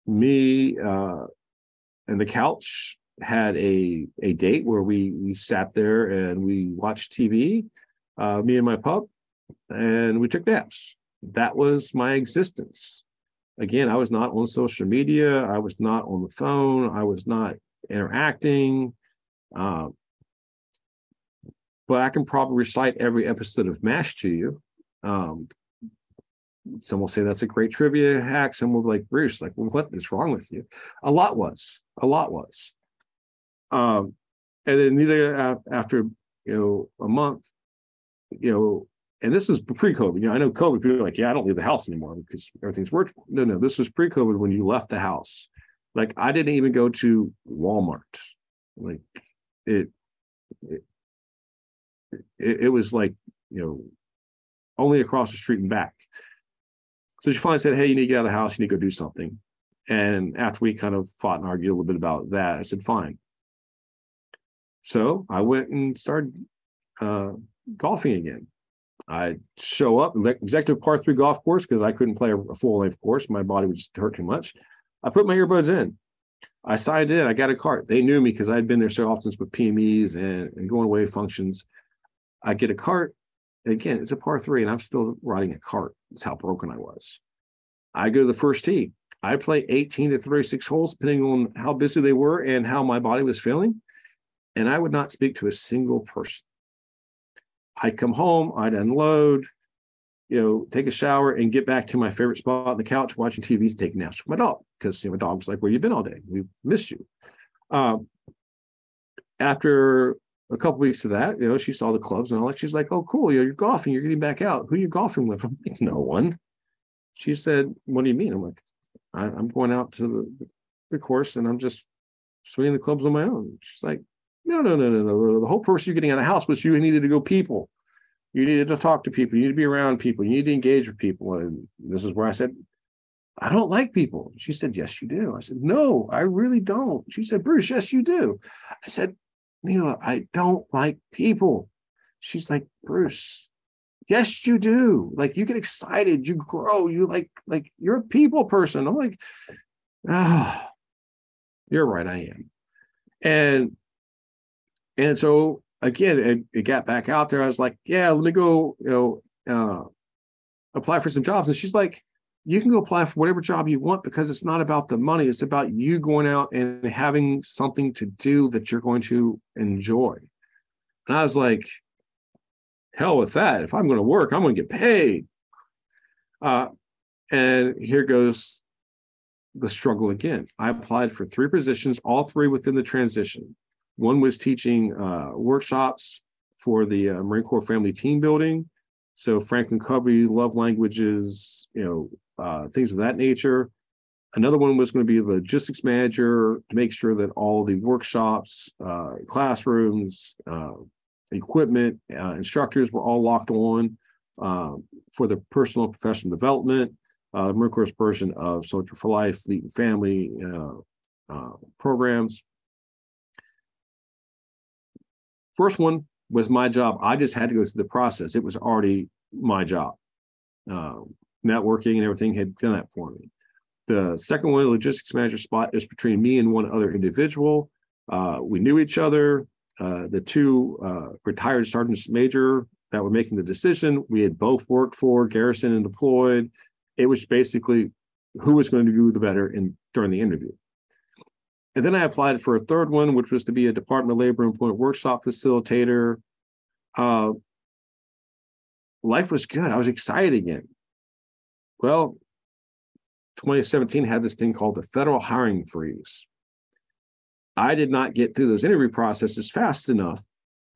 Me and the couch had a date where we sat there and we watched TV, me and my pup, and we took naps. That was my existence. Again, I was not on social media. I was not on the phone. I was not interacting. But I can probably recite every episode of MASH to you. Some will say that's a great trivia hack. Some will be like, Bruce, like, well, what is wrong with you? A lot was. And then after, a month, and this is pre-COVID. I know COVID, people are like, yeah, I don't leave the house anymore because everything's virtual. No, this was pre-COVID when you left the house. Like, I didn't even go to Walmart. Like, it was like, only across the street and back. So she finally said, hey, you need to get out of the house. You need to go do something. And after we kind of fought and argued a little bit about that, I said, fine. So I went and started golfing again. I show up, executive par 3 golf course, because I couldn't play a full length course. My body would just hurt too much. I put my earbuds in. I signed in. I got a cart. They knew me because I'd been there so often with PMEs and going away functions. I get a cart. Again, it's a par 3, and I'm still riding a cart. That's how broken I was. I go to the first tee. I play 18 to 36 holes, depending on how busy they were and how my body was feeling. And I would not speak to a single person. I'd come home, I'd unload, take a shower and get back to my favorite spot on the couch, watching TV, taking naps with my dog, because my dog was like, where you been all day? We missed you. After a couple weeks of that, she saw the clubs and all that. She's like, oh, cool, you're golfing, you're getting back out. Who are you golfing with? I'm like, no one. She said, what do you mean? I'm like, I'm going out to the course and I'm just swinging the clubs on my own. She's like, No. The whole person you're getting out of the house was you needed to go people. You needed to talk to people. You need to be around people. You need to engage with people. And this is where I said, I don't like people. She said, yes, you do. I said, no, I really don't. She said, Bruce, yes, you do. I said, Neela, I don't like people. She's like, Bruce, yes, you do. Like, you get excited. You grow. You like you're a people person. I'm like, ah, you're right. I am. And so again, it got back out there. I was like, yeah, let me go, apply for some jobs. And she's like, you can go apply for whatever job you want because it's not about the money. It's about you going out and having something to do that you're going to enjoy. And I was like, hell with that. If I'm going to work, I'm going to get paid. And here goes the struggle again. I applied for 3 positions, all 3 within the transition. One was teaching workshops for the Marine Corps Family Team Building. So Franklin Covey, love languages, things of that nature. Another one was going to be the logistics manager to make sure that all the workshops, classrooms, equipment, instructors were all locked on for the personal and professional development. Marine Corps version of Soldier for Life, Fleet and Family programs. First one was my job. I just had to go through the process. It was already my job. Networking and everything had done that for me. The second one, the logistics manager spot, is between me and one other individual. We knew each other. The 2 retired sergeants major that were making the decision, we had both worked for, garrison and deployed. It was basically who was going to do the better during the interview. And then I applied for a third one, which was to be a Department of Labor Employment Workshop Facilitator. Life was good. I was excited again. Well, 2017 had this thing called the federal hiring freeze. I did not get through those interview processes fast enough.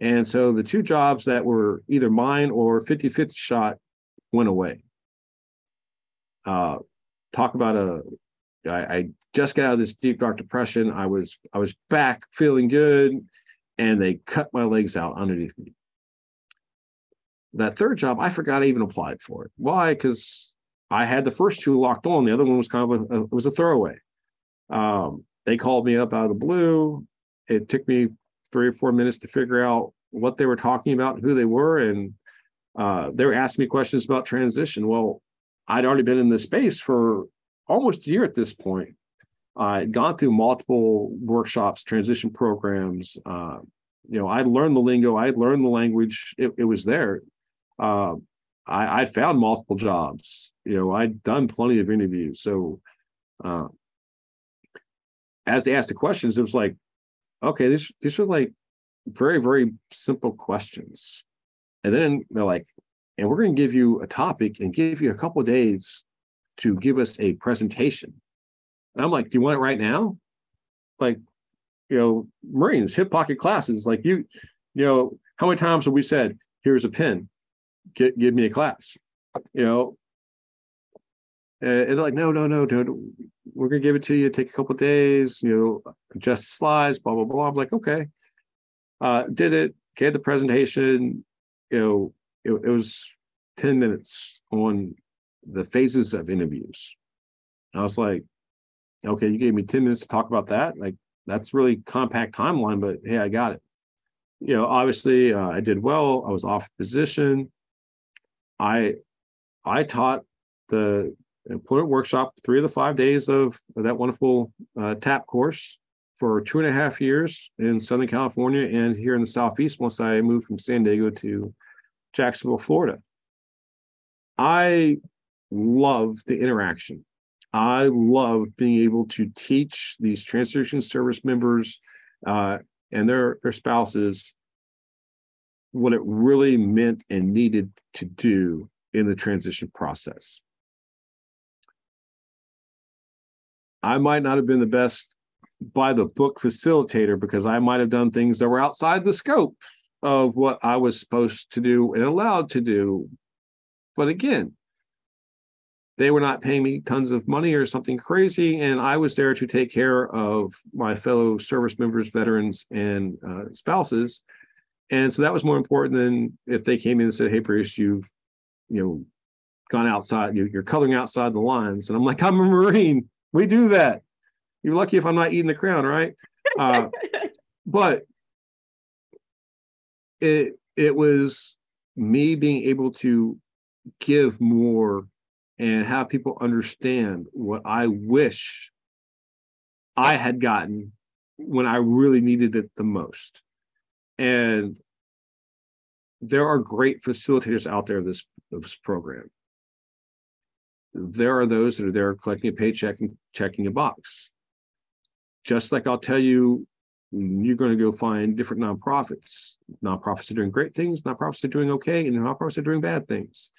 And so the two jobs that were either mine or 50-50 shot went away. Talk about I just got out of this deep, dark depression. I was back feeling good, and they cut my legs out underneath me. That third job, I forgot I even applied for it. Why? Because I had the first two locked on. The other one was kind of it was a throwaway. They called me up out of the blue. It took me 3 or 4 minutes to figure out what they were talking about and who they were. And they were asking me questions about transition. Well, I'd already been in this space for almost a year at this point. I'd gone through multiple workshops, transition programs. I'd learned the lingo. I'd learned the language. It was there. I found multiple jobs. I'd done plenty of interviews. So as they asked the questions, it was like, okay, these are like very, very simple questions. And then they're like, and we're going to give you a topic and give you a couple of days to give us a presentation. And I'm like, do you want it right now? Like, Marines, hip pocket classes. Like how many times have we said, here's a pen, give me a class, And they're like, no, we're going to give it to you. Take a couple of days, adjust slides, blah, blah, blah. I'm like, okay. Did it, gave the presentation. It was 10 minutes on the phases of interviews. I was like, okay, you gave me 10 minutes to talk about that. Like, that's really compact timeline, but hey, I got it. Obviously I did well. I was off position. I taught the employment workshop 3 of the 5 days of that wonderful TAP course for 2.5 years in Southern California and here in the Southeast once I moved from San Diego to Jacksonville, Florida. I love the interaction. I love being able to teach these transition service members and their spouses what it really meant and needed to do in the transition process. I might not have been the best by the book facilitator because I might have done things that were outside the scope of what I was supposed to do and allowed to do. But again, they were not paying me tons of money or something crazy, and I was there to take care of my fellow service members, veterans, and spouses. And so that was more important than if they came in and said, hey, Bruce, you've gone outside, you're coloring outside the lines. And I'm like, I'm a Marine. We do that. You're lucky if I'm not eating the crown, right? But it was me being able to give more and have people understand what I wish I had gotten when I really needed it the most. And there are great facilitators out there of this program. There are those that are there collecting a paycheck and checking a box. Just like I'll tell you, you're going to go find different nonprofits. Nonprofits are doing great things. Nonprofits are doing okay, and nonprofits are doing bad things.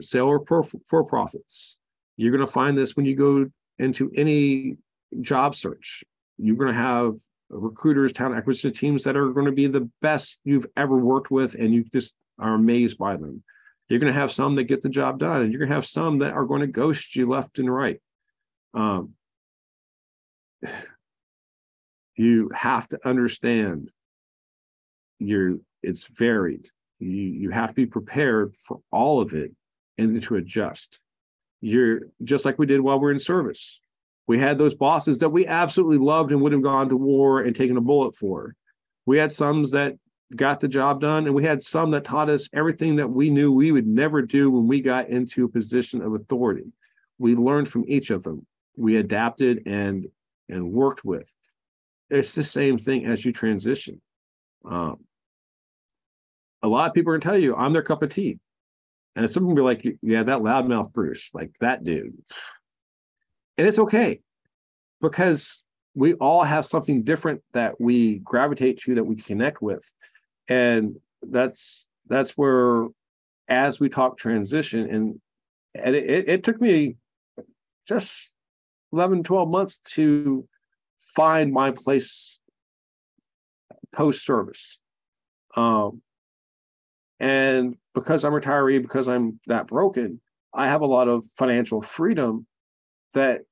Sale or for-profits. You're going to find this when you go into any job search. You're going to have recruiters, talent acquisition teams that are going to be the best you've ever worked with, and you just are amazed by them. You're going to have some that get the job done, and you're going to have some that are going to ghost you left and right. You have to understand it's varied. You have to be prepared for all of it and to adjust. You're just like we did while we were in service. We had those bosses that we absolutely loved and would have gone to war and taken a bullet for. We had some that got the job done, and we had some that taught us everything that we knew we would never do when we got into a position of authority. We learned from each of them. We adapted and worked with. It's the same thing as you transition. A lot of people are going to tell you, I'm their cup of tea. And some people will be like, yeah, that loudmouth Bruce, like that dude. And it's okay, because we all have something different that we gravitate to, that we connect with. And that's where, as we talk transition, and And it took me just 11, 12 months to find my place post-service. And because I'm a retiree, because I'm that broken, I have a lot of financial freedom that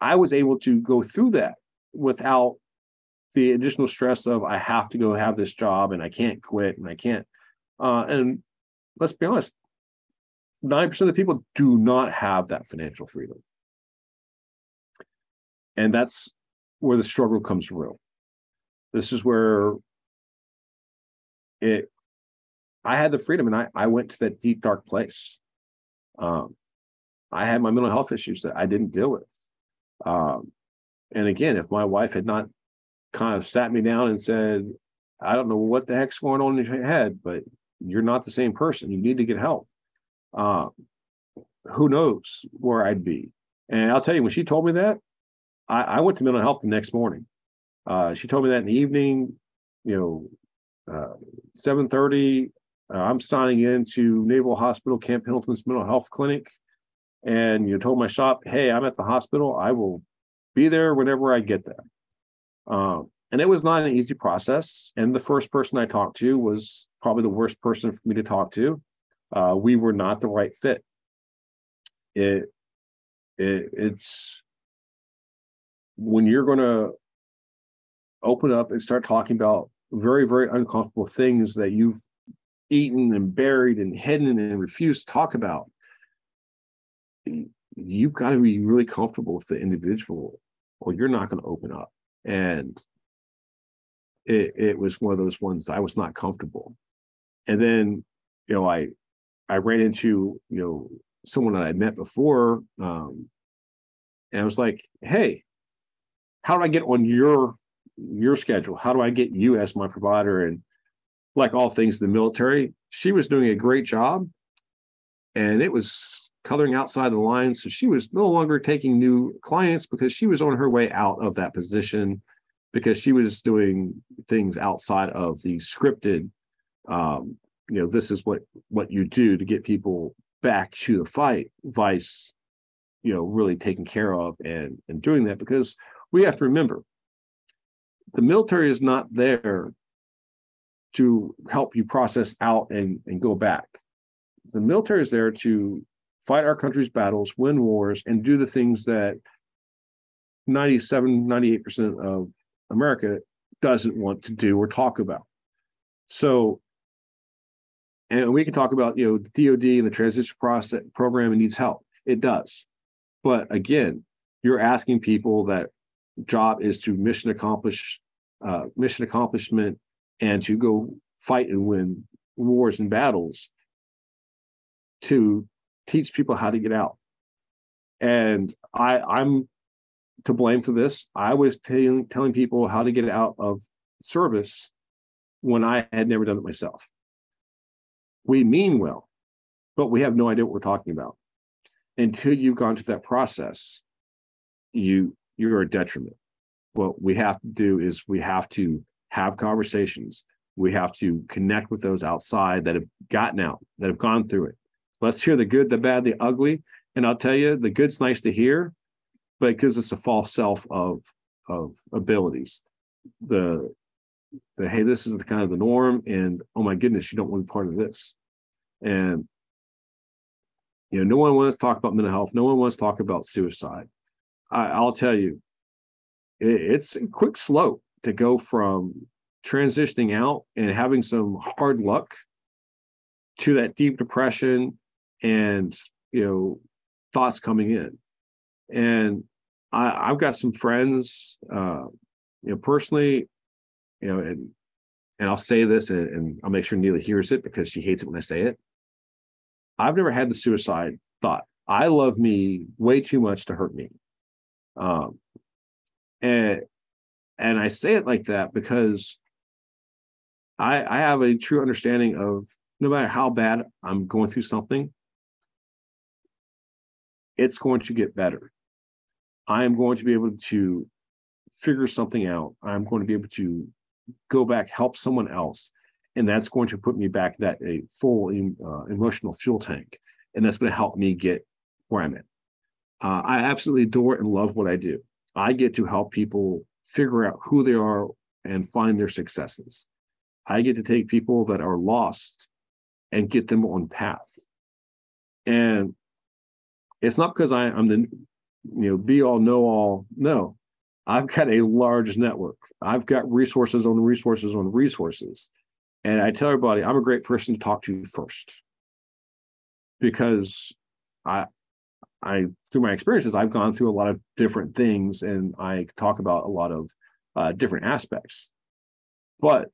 I was able to go through that without the additional stress of I have to go have this job and I can't quit and I can't. And let's be honest, 9% of the people do not have that financial freedom. And that's where the struggle comes real. This is where I had the freedom and I went to that deep, dark place. I had my mental health issues that I didn't deal with. And again, if my wife had not kind of sat me down and said, I don't know what the heck's going on in your head, but you're not the same person. You need to get help. Who knows where I'd be. And I'll tell you, when she told me that, I went to mental health the next morning. She told me that in the evening, 7:30, I'm signing in to Naval Hospital, Camp Hilton's mental health clinic. And told my shop, hey, I'm at the hospital. I will be there whenever I get there. And it was not an easy process. And the first person I talked to was probably the worst person for me to talk to. We were not the right fit. It's when you're going to open up and start talking about very, very uncomfortable things that you've eaten and buried and hidden and refused to talk about. You've got to be really comfortable with the individual, or you're not going to open up. And it was one of those ones I was not comfortable. And then, I ran into, someone that I met before, and I was like, hey, how do I get on your schedule? How do I get you as my provider? And like all things in the military, she was doing a great job, and it was coloring outside the lines. So she was no longer taking new clients because she was on her way out of that position because she was doing things outside of the scripted, this is what you do to get people back to the fight, vice, really taken care of and doing that, because we have to remember the military is not there to help you process out and go back. The military is there to fight our country's battles, win wars, and do the things that 97, 98% of America doesn't want to do or talk about. So, and we can talk about, the DOD and the transition process program and needs help. It does. But again, you're asking people that job is to mission accomplishment and to go fight and win wars and battles to teach people how to get out. And I'm to blame for this. I was telling people how to get out of service when I had never done it myself. We mean well, but we have no idea what we're talking about. Until you've gone through that process, you're a detriment. What we have to do is we have to have conversations. We have to connect with those outside that have gotten out, that have gone through it. Let's hear the good, the bad, the ugly. And I'll tell you, the good's nice to hear, but it gives us a false self of abilities. Hey, this is the kind of the norm, and oh my goodness, you don't want to be part of this. And no one wants to talk about mental health. No one wants to talk about suicide. I'll tell you, it's a quick slope to go from transitioning out and having some hard luck to that deep depression and, thoughts coming in. And I've got some friends, personally, and I'll say this and I'll make sure Neela hears it because she hates it when I say it. I've never had the suicide thought. I love me way too much to hurt me. And I say it like that because I have a true understanding of no matter how bad I'm going through something, it's going to get better. I am going to be able to figure something out. I'm going to be able to go back, help someone else. And that's going to put me back that a full emotional fuel tank. and that's going to help me get where I'm at. I absolutely adore and love what I do. I get to help people figure out who they are and find their successes. I get to take people that are lost and get them on path. And it's not because I'm the be all, know all. No, I've got a large network. I've got resources on resources on resources. And I tell everybody, I'm a great person to talk to first, because I through my experiences, I've gone through a lot of different things, and I talk about a lot of different aspects. But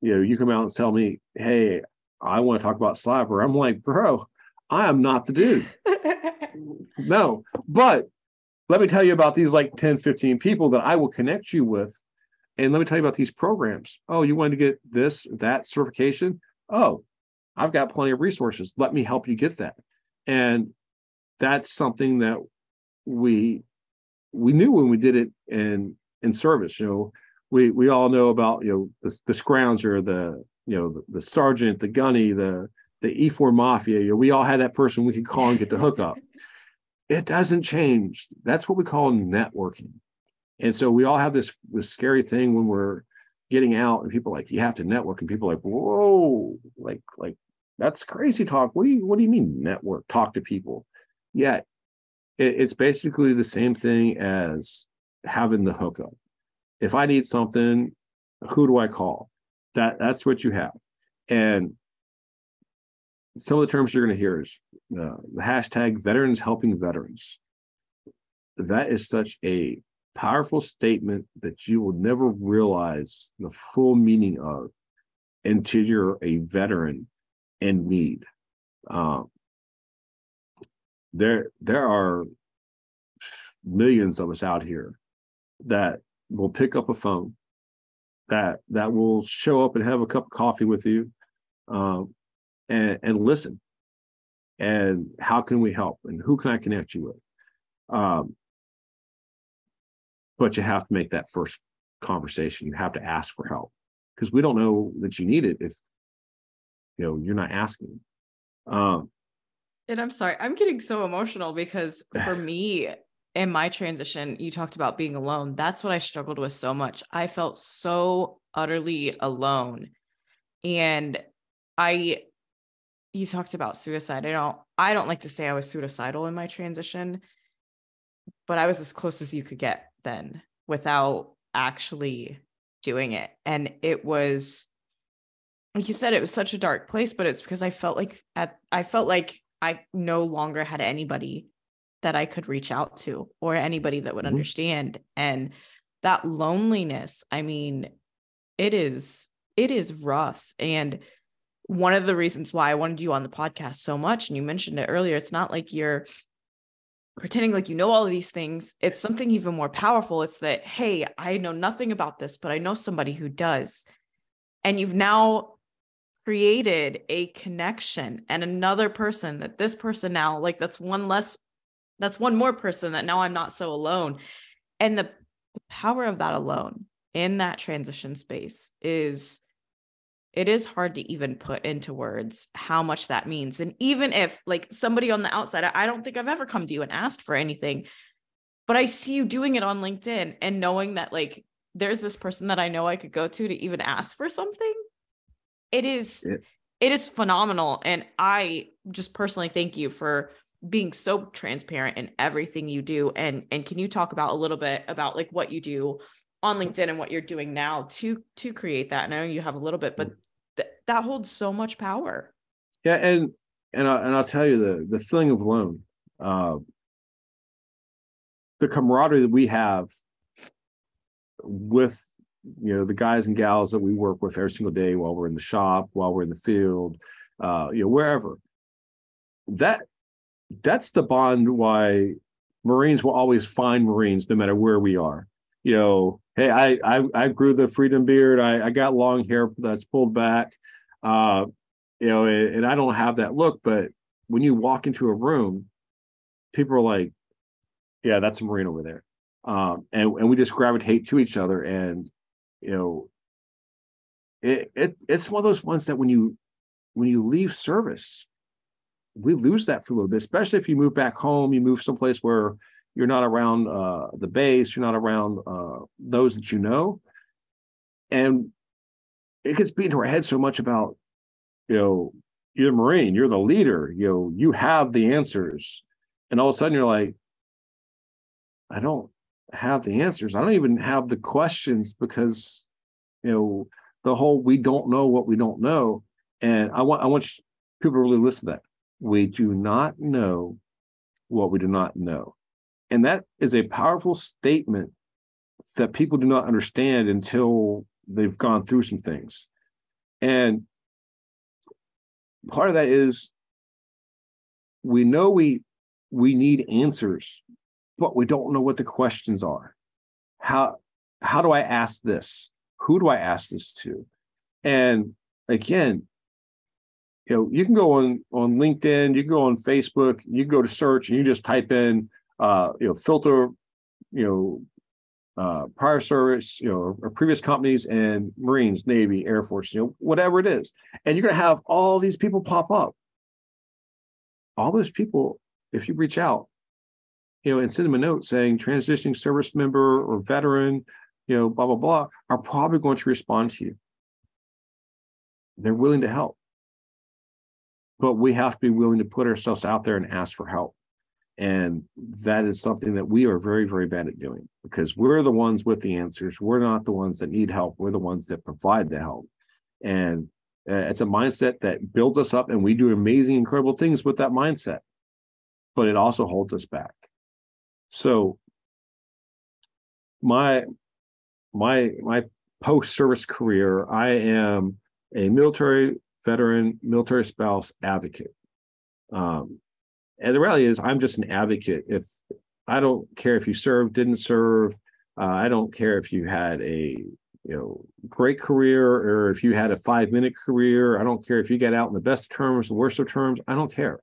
you come out and tell me, hey, I want to talk about cyber. I'm like, bro, I am not the dude. No, but let me tell you about these like 10, 15 people that I will connect you with. And let me tell you about these programs. Oh, you wanted to get this, that certification? Oh, I've got plenty of resources. Let me help you get that. And that's something that we knew when we did it in service. We all know about the scrounger, the sergeant, the gunny, the E4 mafia. We all had that person we could call and get the hookup. It doesn't change. That's what we call networking. And so we all have this scary thing when we're getting out, and people are like, you have to network, and people are like, whoa, like that's crazy talk. What do you mean network? Talk to people. Yeah, it's basically the same thing as having the hookup. If I need something, who do I call? That's what you have. And some of the terms you're going to hear is the hashtag veterans helping veterans. That is such a powerful statement that you will never realize the full meaning of until you're a veteran in need. There are millions of us out here that will pick up a phone, that will show up and have a cup of coffee with you, and listen. And how can we help? And who can I connect you with? But you have to make that first conversation. You have to ask for help, because we don't know that you need it if you're not asking. And I'm sorry, I'm getting so emotional, because for me, in my transition, you talked about being alone. That's what I struggled with so much. I felt so utterly alone. And you talked about suicide. I don't like to say I was suicidal in my transition, but I was as close as you could get then without actually doing it. And it was, like you said, it was such a dark place, but it's because I felt like I no longer had anybody that I could reach out to, or anybody that would understand. And that loneliness, I mean, it is rough. And one of the reasons why I wanted you on the podcast so much, and you mentioned it earlier, it's not like you're pretending like you know all of these things. It's something even more powerful. It's that, hey, I know nothing about this, but I know somebody who does. And you've now created a connection and another person that this person now, like, that's one more person that now I'm not so alone. And the power of that alone in that transition space it is hard to even put into words how much that means. And even if like somebody on the outside, I don't think I've ever come to you and asked for anything, but I see you doing it on LinkedIn, and knowing that like, there's this person that I know I could go to even ask for something. It is phenomenal. And I just personally thank you for being so transparent in everything you do. And can you talk about a little bit about like what you do on LinkedIn and what you're doing now to create that? And I know you have a little bit, but that holds so much power. Yeah. And I'll tell you, the feeling of alone, the camaraderie that we have with, the guys and gals that we work with every single day while we're in the shop, while we're in the field, wherever, that's the bond why Marines will always find Marines no matter where we are. Hey, I grew the freedom beard. I got long hair that's pulled back, and I don't have that look. But when you walk into a room, people are like, yeah, that's a Marine over there. And we just gravitate to each other. And, it's one of those ones that when you leave service, we lose that for a little bit, especially if you move back home, you move someplace where you're not around the base, you're not around those that you know. And it gets beat into our head so much about, you know, you're a Marine, you're the leader, you know, you have the answers. And all of a sudden you're like, I don't have the answers. I don't even have the questions, because, you know, the whole we don't know what we don't know. And I want people to really listen to that. We do not know what we do not know. And that is a powerful statement that people do not understand until they've gone through some things. And part of that is we know we need answers, but we don't know what the questions are. How do I ask this? Who do I ask this to? And again, you know, you can go on LinkedIn, you can go on Facebook, you can go to search and you just type in, you know, filter, you know, prior service, you know, or previous companies and Marines, Navy, Air Force, you know, whatever it is. And you're going to have all these people pop up. All those people, if you reach out, you know, and send them a note saying transitioning service member or veteran, you know, blah, blah, blah, are probably going to respond to you. They're willing to help. But we have to be willing to put ourselves out there and ask for help. And that is something that we are very, very bad at doing, because we're the ones with the answers. We're not the ones that need help. We're the ones that provide the help. And it's a mindset that builds us up, and we do amazing, incredible things with that mindset. But it also holds us back. So my post-service career, I am a military veteran, military spouse advocate. And the reality is I'm just an advocate. If I don't care if you served, didn't serve, I don't care if you had a, you know, great career or if you had a 5-minute career. I don't care if you got out in the best of terms, the worst of terms. I don't care.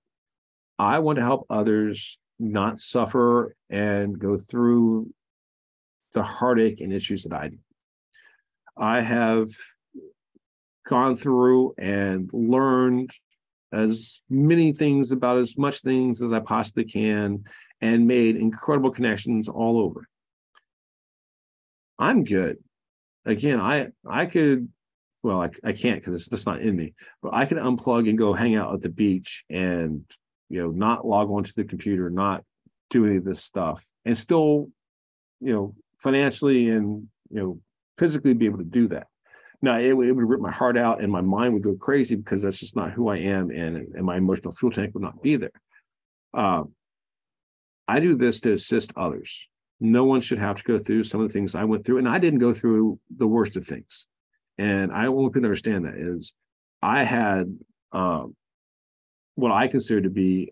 I want to help others not suffer and go through the heartache and issues that I do. I have gone through and learned as many things about as much things as I possibly can and made incredible connections all over. I'm good. Again, I could, well, I can't, because it's just not in me, but I can unplug and go hang out at the beach and, you know, not log onto the computer, not do any of this stuff, and still, you know, financially and, you know, physically be able to do that. Now, it would rip my heart out and my mind would go crazy, because that's just not who I am, and my emotional fuel tank would not be there. I do this to assist others. No one should have to go through some of the things I went through, and I didn't go through the worst of things. And I want people to understand that is I had what I consider to be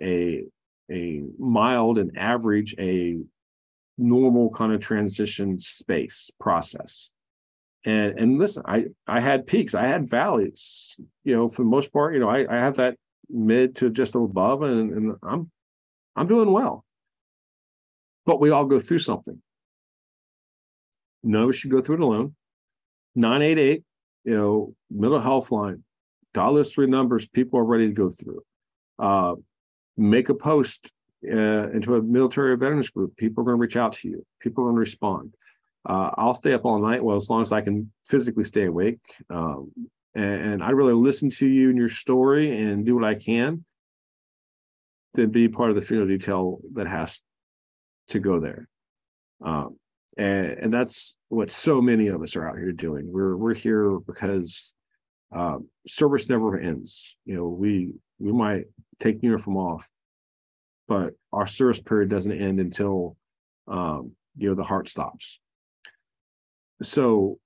a mild and average, a normal kind of transition space process. And listen, I had peaks, I had valleys, you know, for the most part, you know, I have that mid to just above, and I'm doing well. But we all go through something. None of us should go through it alone. 988, you know, mental health line, dial those three numbers, people are ready to go through. Make a post into a military or veterans group. People are going to reach out to you. People are going to respond. I'll stay up all night, well, as long as I can physically stay awake. And I really listen to you and your story and do what I can to be part of the funeral detail that has to go there. And that's what so many of us are out here doing. We're here because service never ends. You know, we might take uniform off, but our service period doesn't end until, you know, the heart stops. So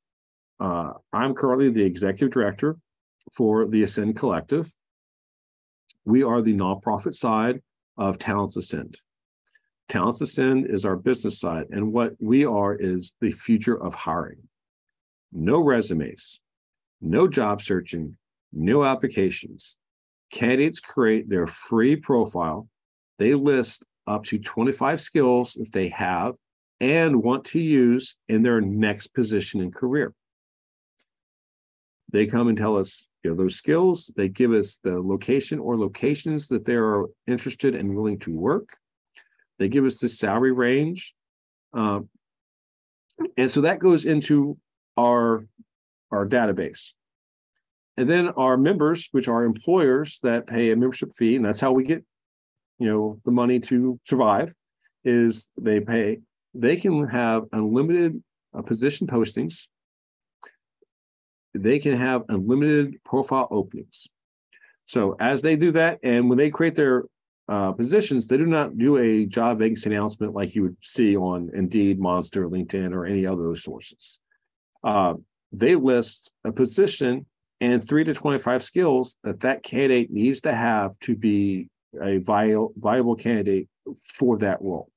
I'm currently the executive director for the Ascend Collective. We are the nonprofit side of Talents Ascend. Talents Ascend is our business side. And what we are is the future of hiring. No resumes, no job searching, no applications. Candidates create their free profile. They list up to 25 skills that they have and want to use in their next position and career. They come and tell us, you know, those skills. They give us the location or locations that they are interested and willing to work. They give us the salary range. And so that goes into our database. And then our members, which are employers that pay a membership fee, and that's how we get, you know, the money to survive, is they pay. They can have unlimited position postings. They can have unlimited profile openings. So as they do that, and when they create their positions, they do not do a job vacancy announcement like you would see on Indeed, Monster, LinkedIn, or any other sources. They list a position and 3 to 25 skills that candidate needs to have to be a viable candidate for that role.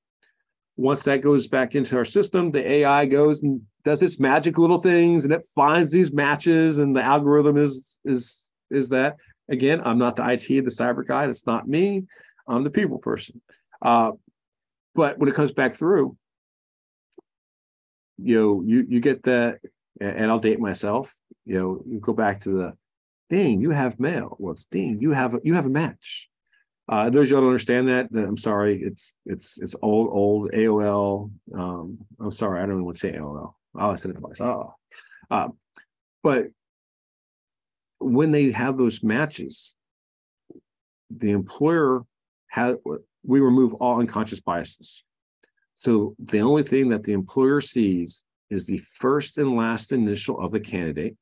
Once that goes back into our system, the AI goes and does its magic little things, and it finds these matches, and the algorithm is that. Again, I'm not the IT, the cyber guy. It's not me. I'm the people person. But when it comes back through, you know, you get that, and I'll date myself. You know, you go back to the, dang, you have mail. Well, it's dang, you have a match. Those you don't understand that, I'm sorry, it's old AOL. I'm sorry, I don't even want to say AOL. I said it twice. Oh, but when they have those matches, the employer we remove all unconscious biases. So the only thing that the employer sees is the first and last initial of the candidate,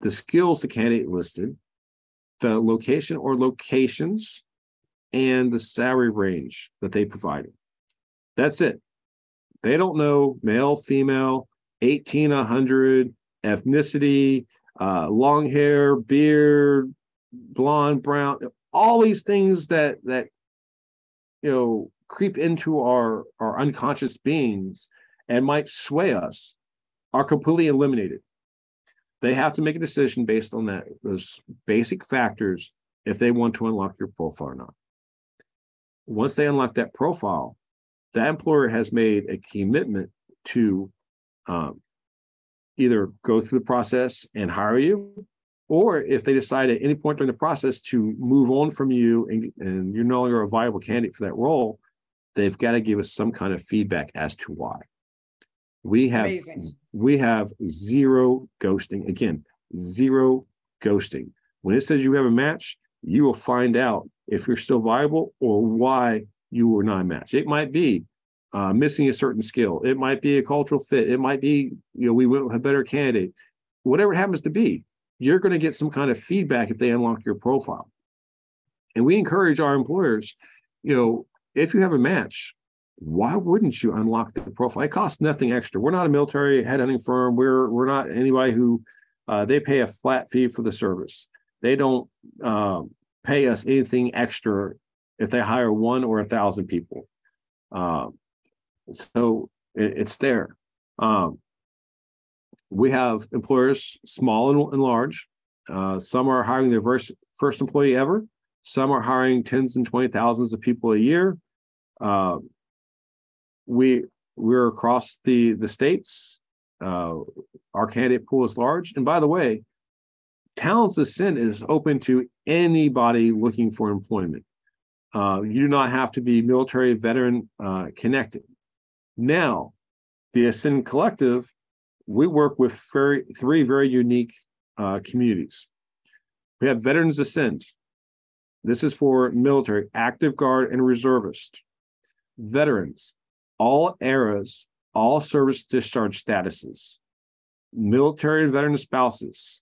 the skills the candidate listed, the location or locations, and the salary range that they provided. That's it. They don't know male, female, 18, 100, ethnicity, long hair, beard, blonde, brown, all these things that you know, creep into our unconscious beings and might sway us, are completely eliminated. They have to make a decision based on that, those basic factors, if they want to unlock your profile or not. Once they unlock that profile, that employer has made a commitment to either go through the process and hire you, or if they decide at any point during the process to move on from you and you're no longer a viable candidate for that role, they've got to give us some kind of feedback as to why. We have zero ghosting. Again, zero ghosting. When it says you have a match, you will find out if you're still viable or why you were not matched. It might be missing a certain skill. It might be a cultural fit. It might be, you know, we went with a better candidate. Whatever it happens to be, you're going to get some kind of feedback if they unlock your profile. And we encourage our employers, you know, if you have a match, why wouldn't you unlock the profile? It costs nothing extra. We're not a military headhunting firm. We're not anybody who, they pay a flat fee for the service. They don't pay us anything extra if they hire 1 or 1,000 people. So it's there. We have employers, small and large. Some are hiring their first employee ever. Some are hiring tens and 20,000s of people a year. We're across the states. Our candidate pool is large. And by the way, Talents Ascend is open to anybody looking for employment. You do not have to be military veteran connected. Now, the Ascend Collective, we work with three very unique communities. We have Veterans Ascend. This is for military, active guard, and reservist. Veterans, all eras, all service discharge statuses, military and veteran spouses,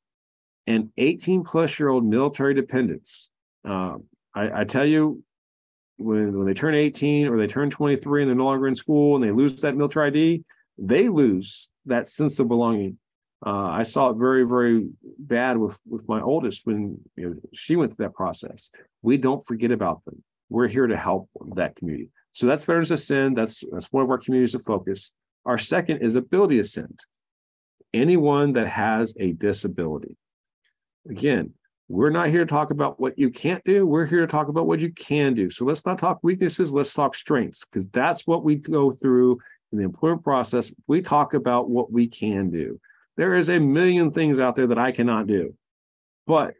and 18-plus-year-old military dependents. I tell you, when they turn 18 or they turn 23 and they're no longer in school and they lose that military ID, they lose that sense of belonging. I saw it very, very bad with my oldest when, you know, she went through that process. We don't forget about them. We're here to help that community. So that's Veterans Ascend. That's one of our communities of focus. Our second is Ability Ascend. Anyone that has a disability. Again, we're not here to talk about what you can't do. We're here to talk about what you can do. So let's not talk weaknesses. Let's talk strengths, because that's what we go through in the employment process. We talk about what we can do. There is a million things out there that I cannot do. But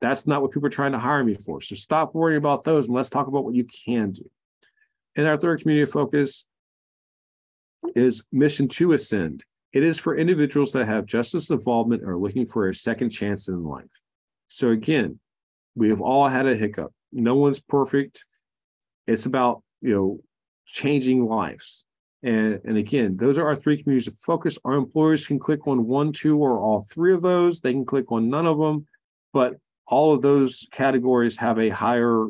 that's not what people are trying to hire me for. So stop worrying about those and let's talk about what you can do. And our third community of focus is Mission to Ascend. It is for individuals that have justice involvement or are looking for a second chance in life. So again, we have all had a hiccup. No one's perfect. It's about, you know, changing lives. And again, those are our three communities of focus. Our employers can click on one, two, or all three of those. They can click on none of them, but all of those categories have a higher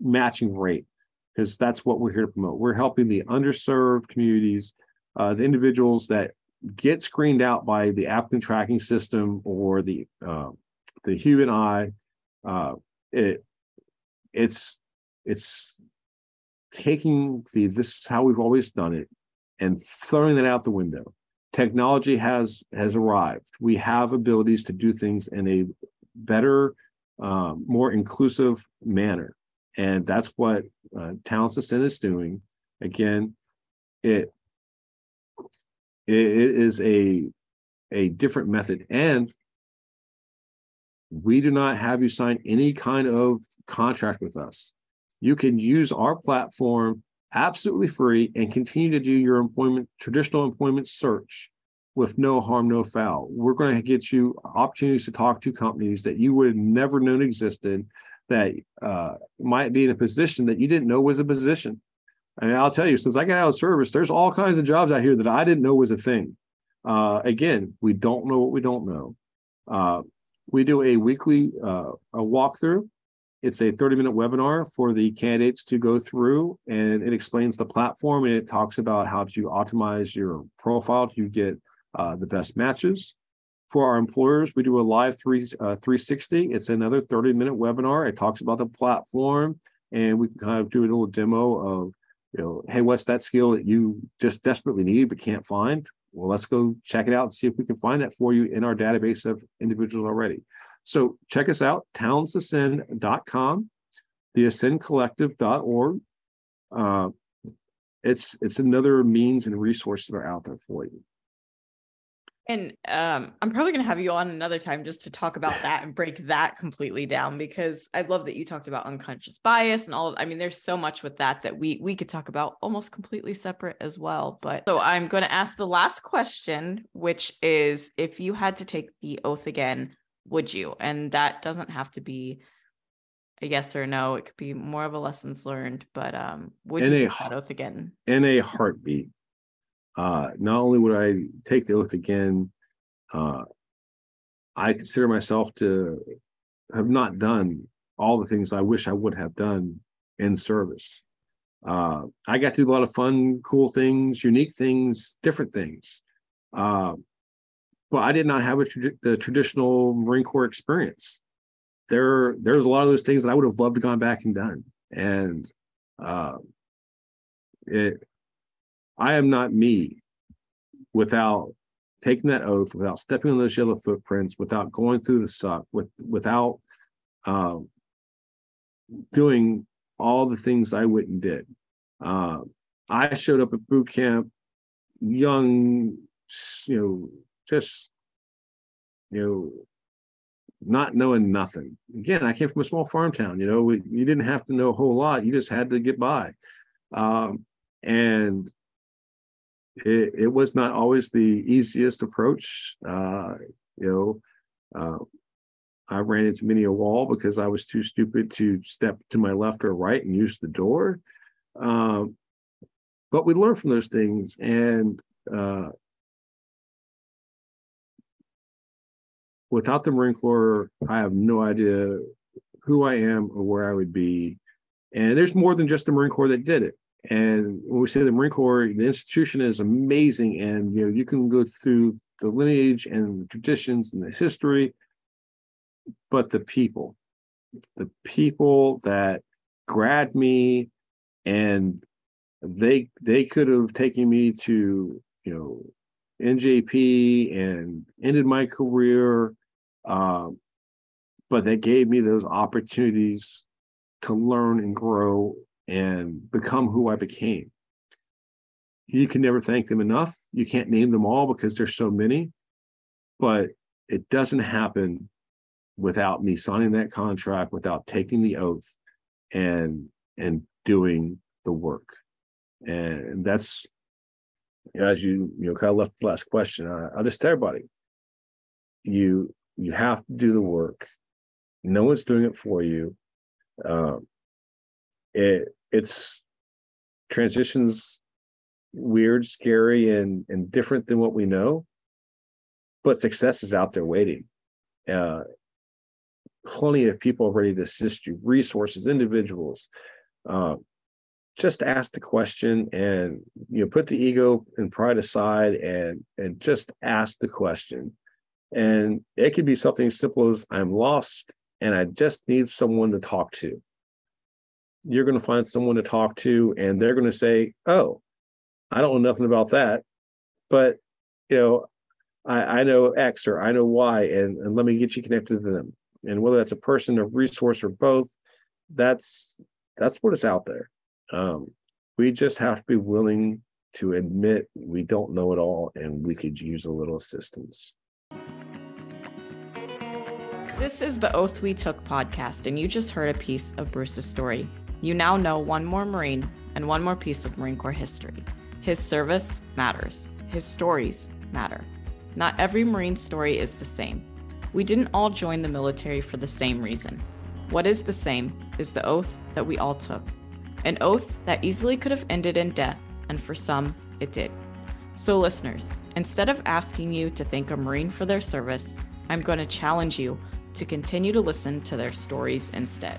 matching rate because that's what we're here to promote. We're helping the underserved communities, the individuals that get screened out by the applicant tracking system or the human eye. It's taking this is how we've always done it and throwing that out the window. Technology has arrived. We have abilities to do things in a better, more inclusive manner. And that's what Talents Ascend is doing. Again, it is a different method. And we do not have you sign any kind of contract with us. You can use our platform absolutely free and continue to do your traditional employment search with no harm, no foul. We're going to get you opportunities to talk to companies that you would have never known existed, that might be in a position that you didn't know was a position. And I'll tell you, since I got out of service, there's all kinds of jobs out here that I didn't know was a thing. Again, we don't know what we don't know. We do a weekly a walkthrough. It's a 30-minute webinar for the candidates to go through, and it explains the platform, and it talks about how to optimize your profile to get the best matches. For our employers, we do a live 360. It's another 30-minute webinar. It talks about the platform, and we can kind of do a little demo of, you know, hey, what's that skill that you just desperately need but can't find? Well, let's go check it out and see if we can find that for you in our database of individuals already. So check us out, talentsascend.com, theascendcollective.org. It's another means and resource that are out there for you. And I'm probably going to have you on another time just to talk about that and break that completely down, because I love that you talked about unconscious bias and all of, I mean, there's so much with that we could talk about almost completely separate as well. But so I'm going to ask the last question, which is, if you had to take the oath again, would you? And that doesn't have to be a yes or no. It could be more of a lessons learned, but would you take that oath again? In a heartbeat. Not only would I take the oath again, I consider myself to have not done all the things I wish I would have done in service. I got to do a lot of fun, cool things, unique things, different things. But I did not have the traditional Marine Corps experience. There's a lot of those things that I would have loved to gone back and done. And I am not me without taking that oath, without stepping on those yellow footprints, without going through the suck, without doing all the things I went and did. I showed up at boot camp young, not knowing nothing. Again, I came from a small farm town. You didn't have to know a whole lot. You just had to get by. And it was not always the easiest approach. I ran into many a wall because I was too stupid to step to my left or right and use the door. But we learned from those things. And without the Marine Corps, I have no idea who I am or where I would be. And there's more than just the Marine Corps that did it. And when we say the Marine Corps, the institution is amazing, and you can go through the lineage and the traditions and the history, but the people that grabbed me, and they could have taken me to NJP and ended my career, but they gave me those opportunities to learn and grow and become who I became. You can never thank them enough. You can't name them all because there's so many, but it doesn't happen without me signing that contract, without taking the oath and doing the work. And that's, as you kind of left the last question, I just tell everybody, you have to do the work. No one's doing it for you. It's transitions, weird, scary, and different than what we know, but success is out there waiting. Plenty of people ready to assist you, resources, individuals. Just ask the question and put the ego and pride aside and just ask the question. And it could be something as simple as, I'm lost and I just need someone to talk to. You're going to find someone to talk to, and they're going to say, oh, I don't know nothing about that, but I know X or I know Y, and let me get you connected to them. And whether that's a person, a resource, or both, that's what is out there. We just have to be willing to admit we don't know it all, and we could use a little assistance. This is the Oath We Took podcast, and you just heard a piece of Bruce's story. You now know one more Marine and one more piece of Marine Corps history. His service matters. His stories matter. Not every Marine story is the same. We didn't all join the military for the same reason. What is the same is the oath that we all took. An oath that easily could have ended in death, and for some, it did. So listeners, instead of asking you to thank a Marine for their service, I'm going to challenge you to continue to listen to their stories instead.